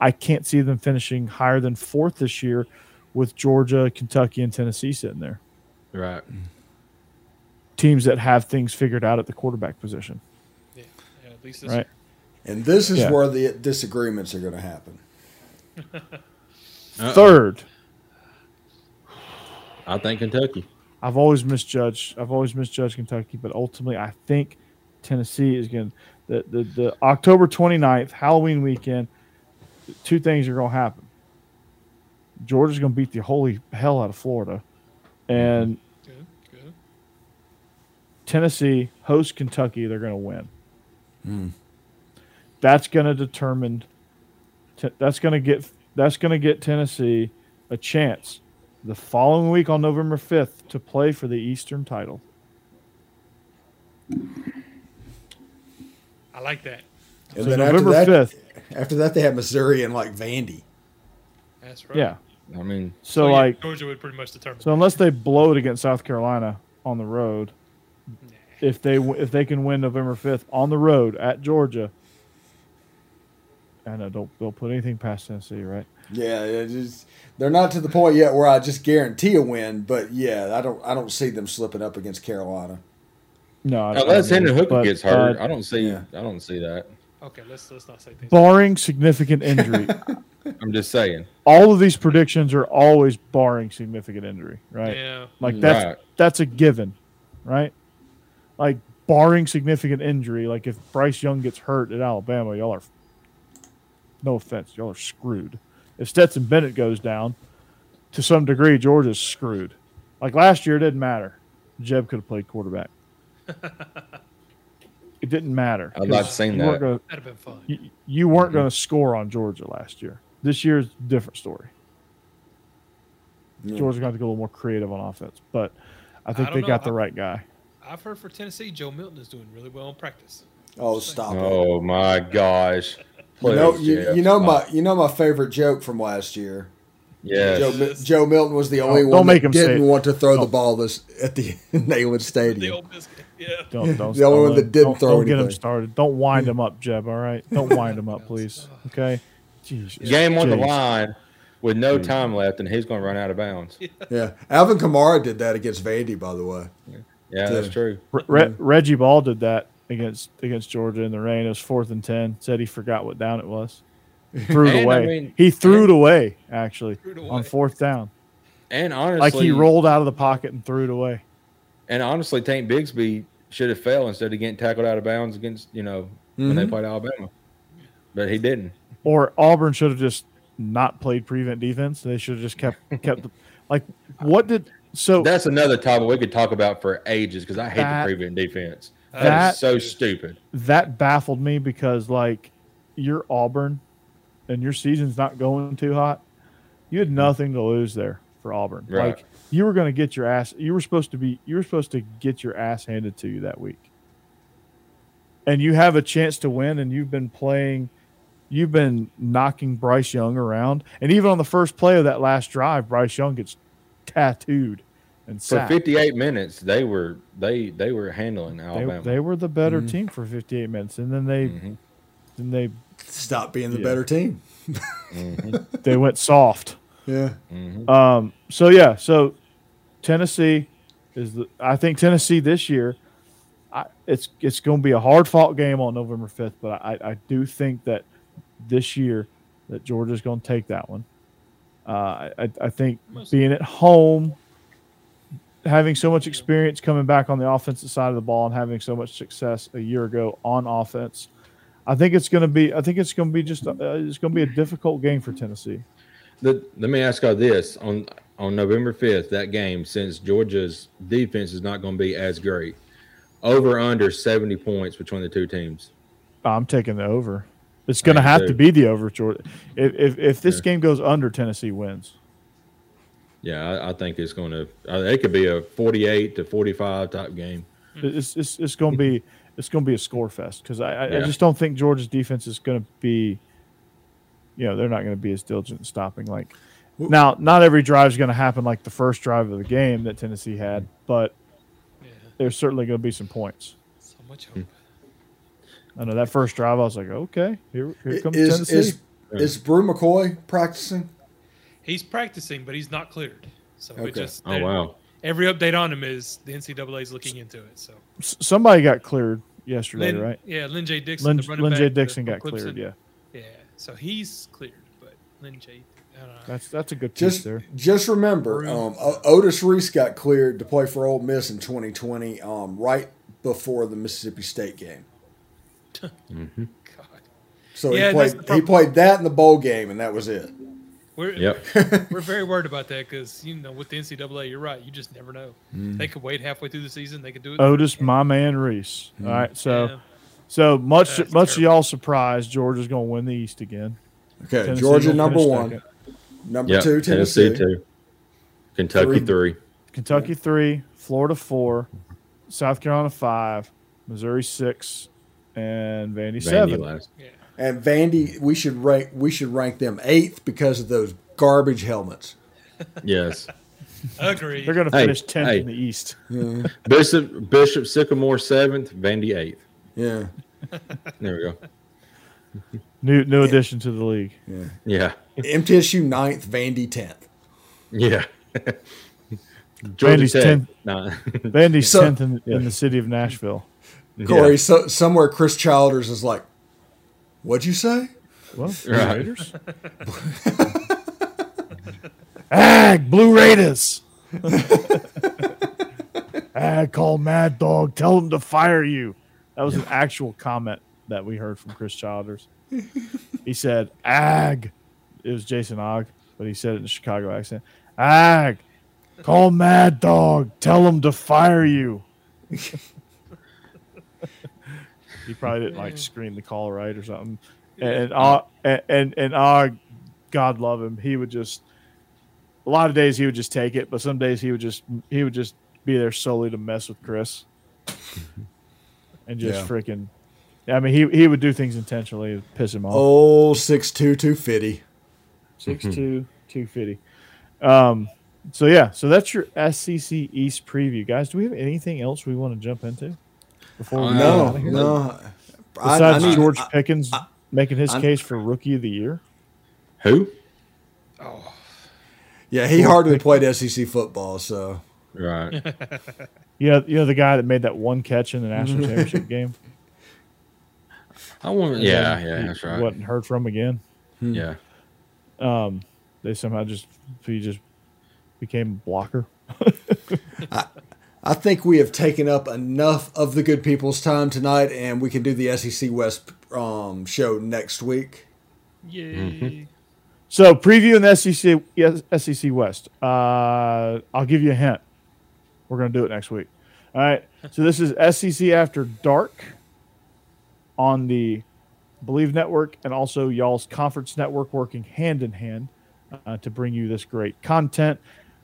I can't see them finishing higher than 4th this year with Georgia, Kentucky, and Tennessee sitting there. Right. Teams that have things figured out at the quarterback position. Yeah at least this right. And this is where the disagreements are going to happen. 3rd. I think Kentucky. I've always misjudged Kentucky, but ultimately I think Tennessee is going to – the October 29th, Halloween weekend, 2 things are going to happen. Georgia's going to beat the holy hell out of Florida, and Tennessee hosts Kentucky. They're going to win. That's going to determine. That's going to get Tennessee a chance the following week on November 5th to play for the Eastern title. I like that. And so then November 5th. After that, they have Missouri and like Vandy. That's right. Yeah, I mean, so like Georgia would pretty much determine. So unless they blow it against South Carolina on the road. If they can win November 5th on the road at Georgia, I know, don't put anything past Tennessee, right? Yeah, just, they're not to the point yet where I just guarantee a win, but yeah, I don't see them slipping up against Carolina. No, unless Hendon Hooker gets hurt, I don't see that. Okay, let's not say things. Barring significant injury, I'm just saying. All of these predictions are always barring significant injury, right? Yeah, like that's a given, right? Like barring significant injury, like if Bryce Young gets hurt at Alabama, y'all are, no offense, y'all are screwed. If Stetson Bennett goes down, to some degree, Georgia's screwed. Like last year, it didn't matter. Jeb could have played quarterback. It didn't matter. I'm not saying that. That'd have been fun. You weren't going to score on Georgia last year. This year's a different story. Yeah. Georgia's got to go a little more creative on offense, but I think they got the right guy. I've heard for Tennessee, Joe Milton is doing really well in practice. Oh, stop it. Oh, my gosh. Please, you know my favorite joke from last year. Yeah, Joe Milton was the only one that didn't want to throw the ball at the Neyland Stadium. The old biscuit. Yeah. The only one that didn't throw anything. Don't get him started. Don't wind him up, Jeb, all right? Don't wind him up, please. Okay? Jeez. Game on the line with no time left, and he's going to run out of bounds. Yeah. Alvin Kamara did that against Vandy, by the way. Yeah, that's true. Reggie Ball did that against Georgia in the rain. It was 4th and 10. Said he forgot what down it was. He threw it away on 4th down. And honestly, like he rolled out of the pocket and threw it away. And honestly, Tank Bigsby should have fell instead of getting tackled out of bounds against, when they played Alabama. But he didn't. Or Auburn should have just not played prevent defense. They should have just kept that's another topic we could talk about for ages because I hate the prevent defense. That is so stupid. That baffled me because, like, you're Auburn and your season's not going too hot. You had nothing to lose there for Auburn. Right. Like, you were going to get your ass. You were supposed to get your ass handed to you that week. And you have a chance to win, and you've been knocking Bryce Young around. And even on the first play of that last drive, Bryce Young gets tattooed. And for 58 minutes, they were handling Alabama. They were the better team for 58 minutes, and then they stopped being the better team. They went soft. Yeah. So Tennessee is I think Tennessee this year. It's going to be a hard fought game on November 5th, but I do think that this year that Georgia's going to take that one. I think being at home, having so much experience coming back on the offensive side of the ball and having so much success a year ago on offense, it's going to be a difficult game for Tennessee. Let me ask you this: on November 5th, that game, since Georgia's defense is not going to be as great, over under 70 points between the two teams. I'm taking the over. It's going to have to be the over. Georgia. If this game goes under, Tennessee wins. Yeah, I think it's going to. It could be a 48-45 type game. It's going to be a score fest because I just don't think Georgia's defense is going to be. They're not going to be as diligent in stopping. Like now, not every drive is going to happen like the first drive of the game that Tennessee had, but there's certainly going to be some points. So much hope. I know that first drive, I was like, okay, here comes Tennessee. Is Brew McCoy practicing? He's practicing, but he's not cleared. So okay. Every update on him is the NCAA is looking into it. So somebody got cleared yesterday, right? Yeah, Lynn J. Dixon. Lynn J. Dixon got cleared. Yeah, so he's cleared, but Lynn J. I don't know. That's a good piece there. Just remember, Otis Reese got cleared to play for Ole Miss in 2020, right before the Mississippi State game. God. So he played that in the bowl game, and that was it. We're very worried about that because, with the NCAA, you're right. You just never know. Mm. They could wait halfway through the season. They could do it. Otis, my man, Reese. Mm. All right, so much to y'all's surprise, Georgia's going to win the East again. Okay, Tennessee Georgia number 1. Second. Number 2, Tennessee 2. Kentucky 3. Kentucky 3, Florida 4, South Carolina 5, Missouri 6, and Vandy 7. Last. Yeah. And Vandy, we should rank them 8th because of those garbage helmets. Yes, agreed. They're going to finish 10th in the East. Yeah. Bishop Sycamore 7th, Vandy 8th. Yeah, there we go. New addition to the league. Yeah. MTSU 9th, Vandy 10th. Yeah. Vandy's 10th. Nah. Vandy's 10th in the city of Nashville. Corey, so somewhere Chris Childers is like, what'd you say? Well, Raiders. Ag, Blue Raiders. Ag, call Mad Dog. Tell him to fire you. That was an actual comment that we heard from Chris Childers. He said, Ag. It was Jason Ogg, but he said it in a Chicago accent. Ag, call Mad Dog. Tell him to fire you. He probably didn't like screen the call right or something. And God love him. He would just, a lot of days he would just take it, but some days he would just be there solely to mess with Chris, and just freaking. I mean, he would do things intentionally to piss him off. Oh, 6'2", 250. 6'2", 250. So that's your SEC East preview, guys. Do we have anything else we want to jump into before we go out of here? No. Besides George Pickens making his case for Rookie of the Year? Who? Oh. Yeah, he hardly played SEC football, so. Right. Yeah, you know the guy that made that one catch in the national championship game? I want. Yeah, that's right. Wasn't heard from again. Yeah. They somehow he just became a blocker. I think we have taken up enough of the good people's time tonight, and we can do the SEC West show next week. Yay. Mm-hmm. So, previewing the SEC West. I'll give you a hint. We're going to do it next week. All right. So, this is SEC After Dark on the Believe Network and also Y'all's Conference Network, working hand in hand to bring you this great content.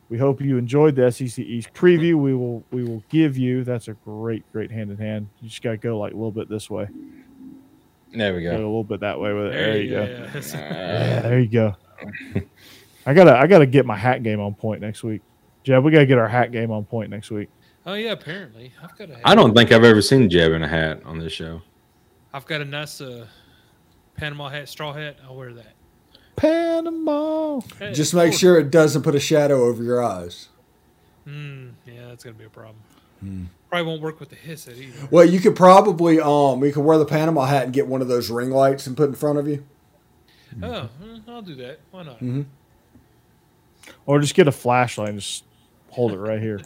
We hope you enjoyed the SEC East preview. We will give you. That's a great hand in hand. You just gotta go like a little bit this way. There we go. A little bit that way with it. There you go. Yeah, there you go. I gotta get my hat game on point next week. Jeb, we gotta get our hat game on point next week. Oh yeah, apparently I've got a hat. I don't think I've ever seen Jeb in a hat on this show. I've got a nice Panama hat, straw hat. I'll wear that. Panama. Hey, just make sure it doesn't put a shadow over your eyes. Yeah, that's going to be a problem. Probably won't work with the hiss at either. Well, you could probably you could wear the Panama hat and get one of those ring lights and put in front of you. Oh, I'll do that. Why not? Mm-hmm. Or just get a flashlight and just hold it right here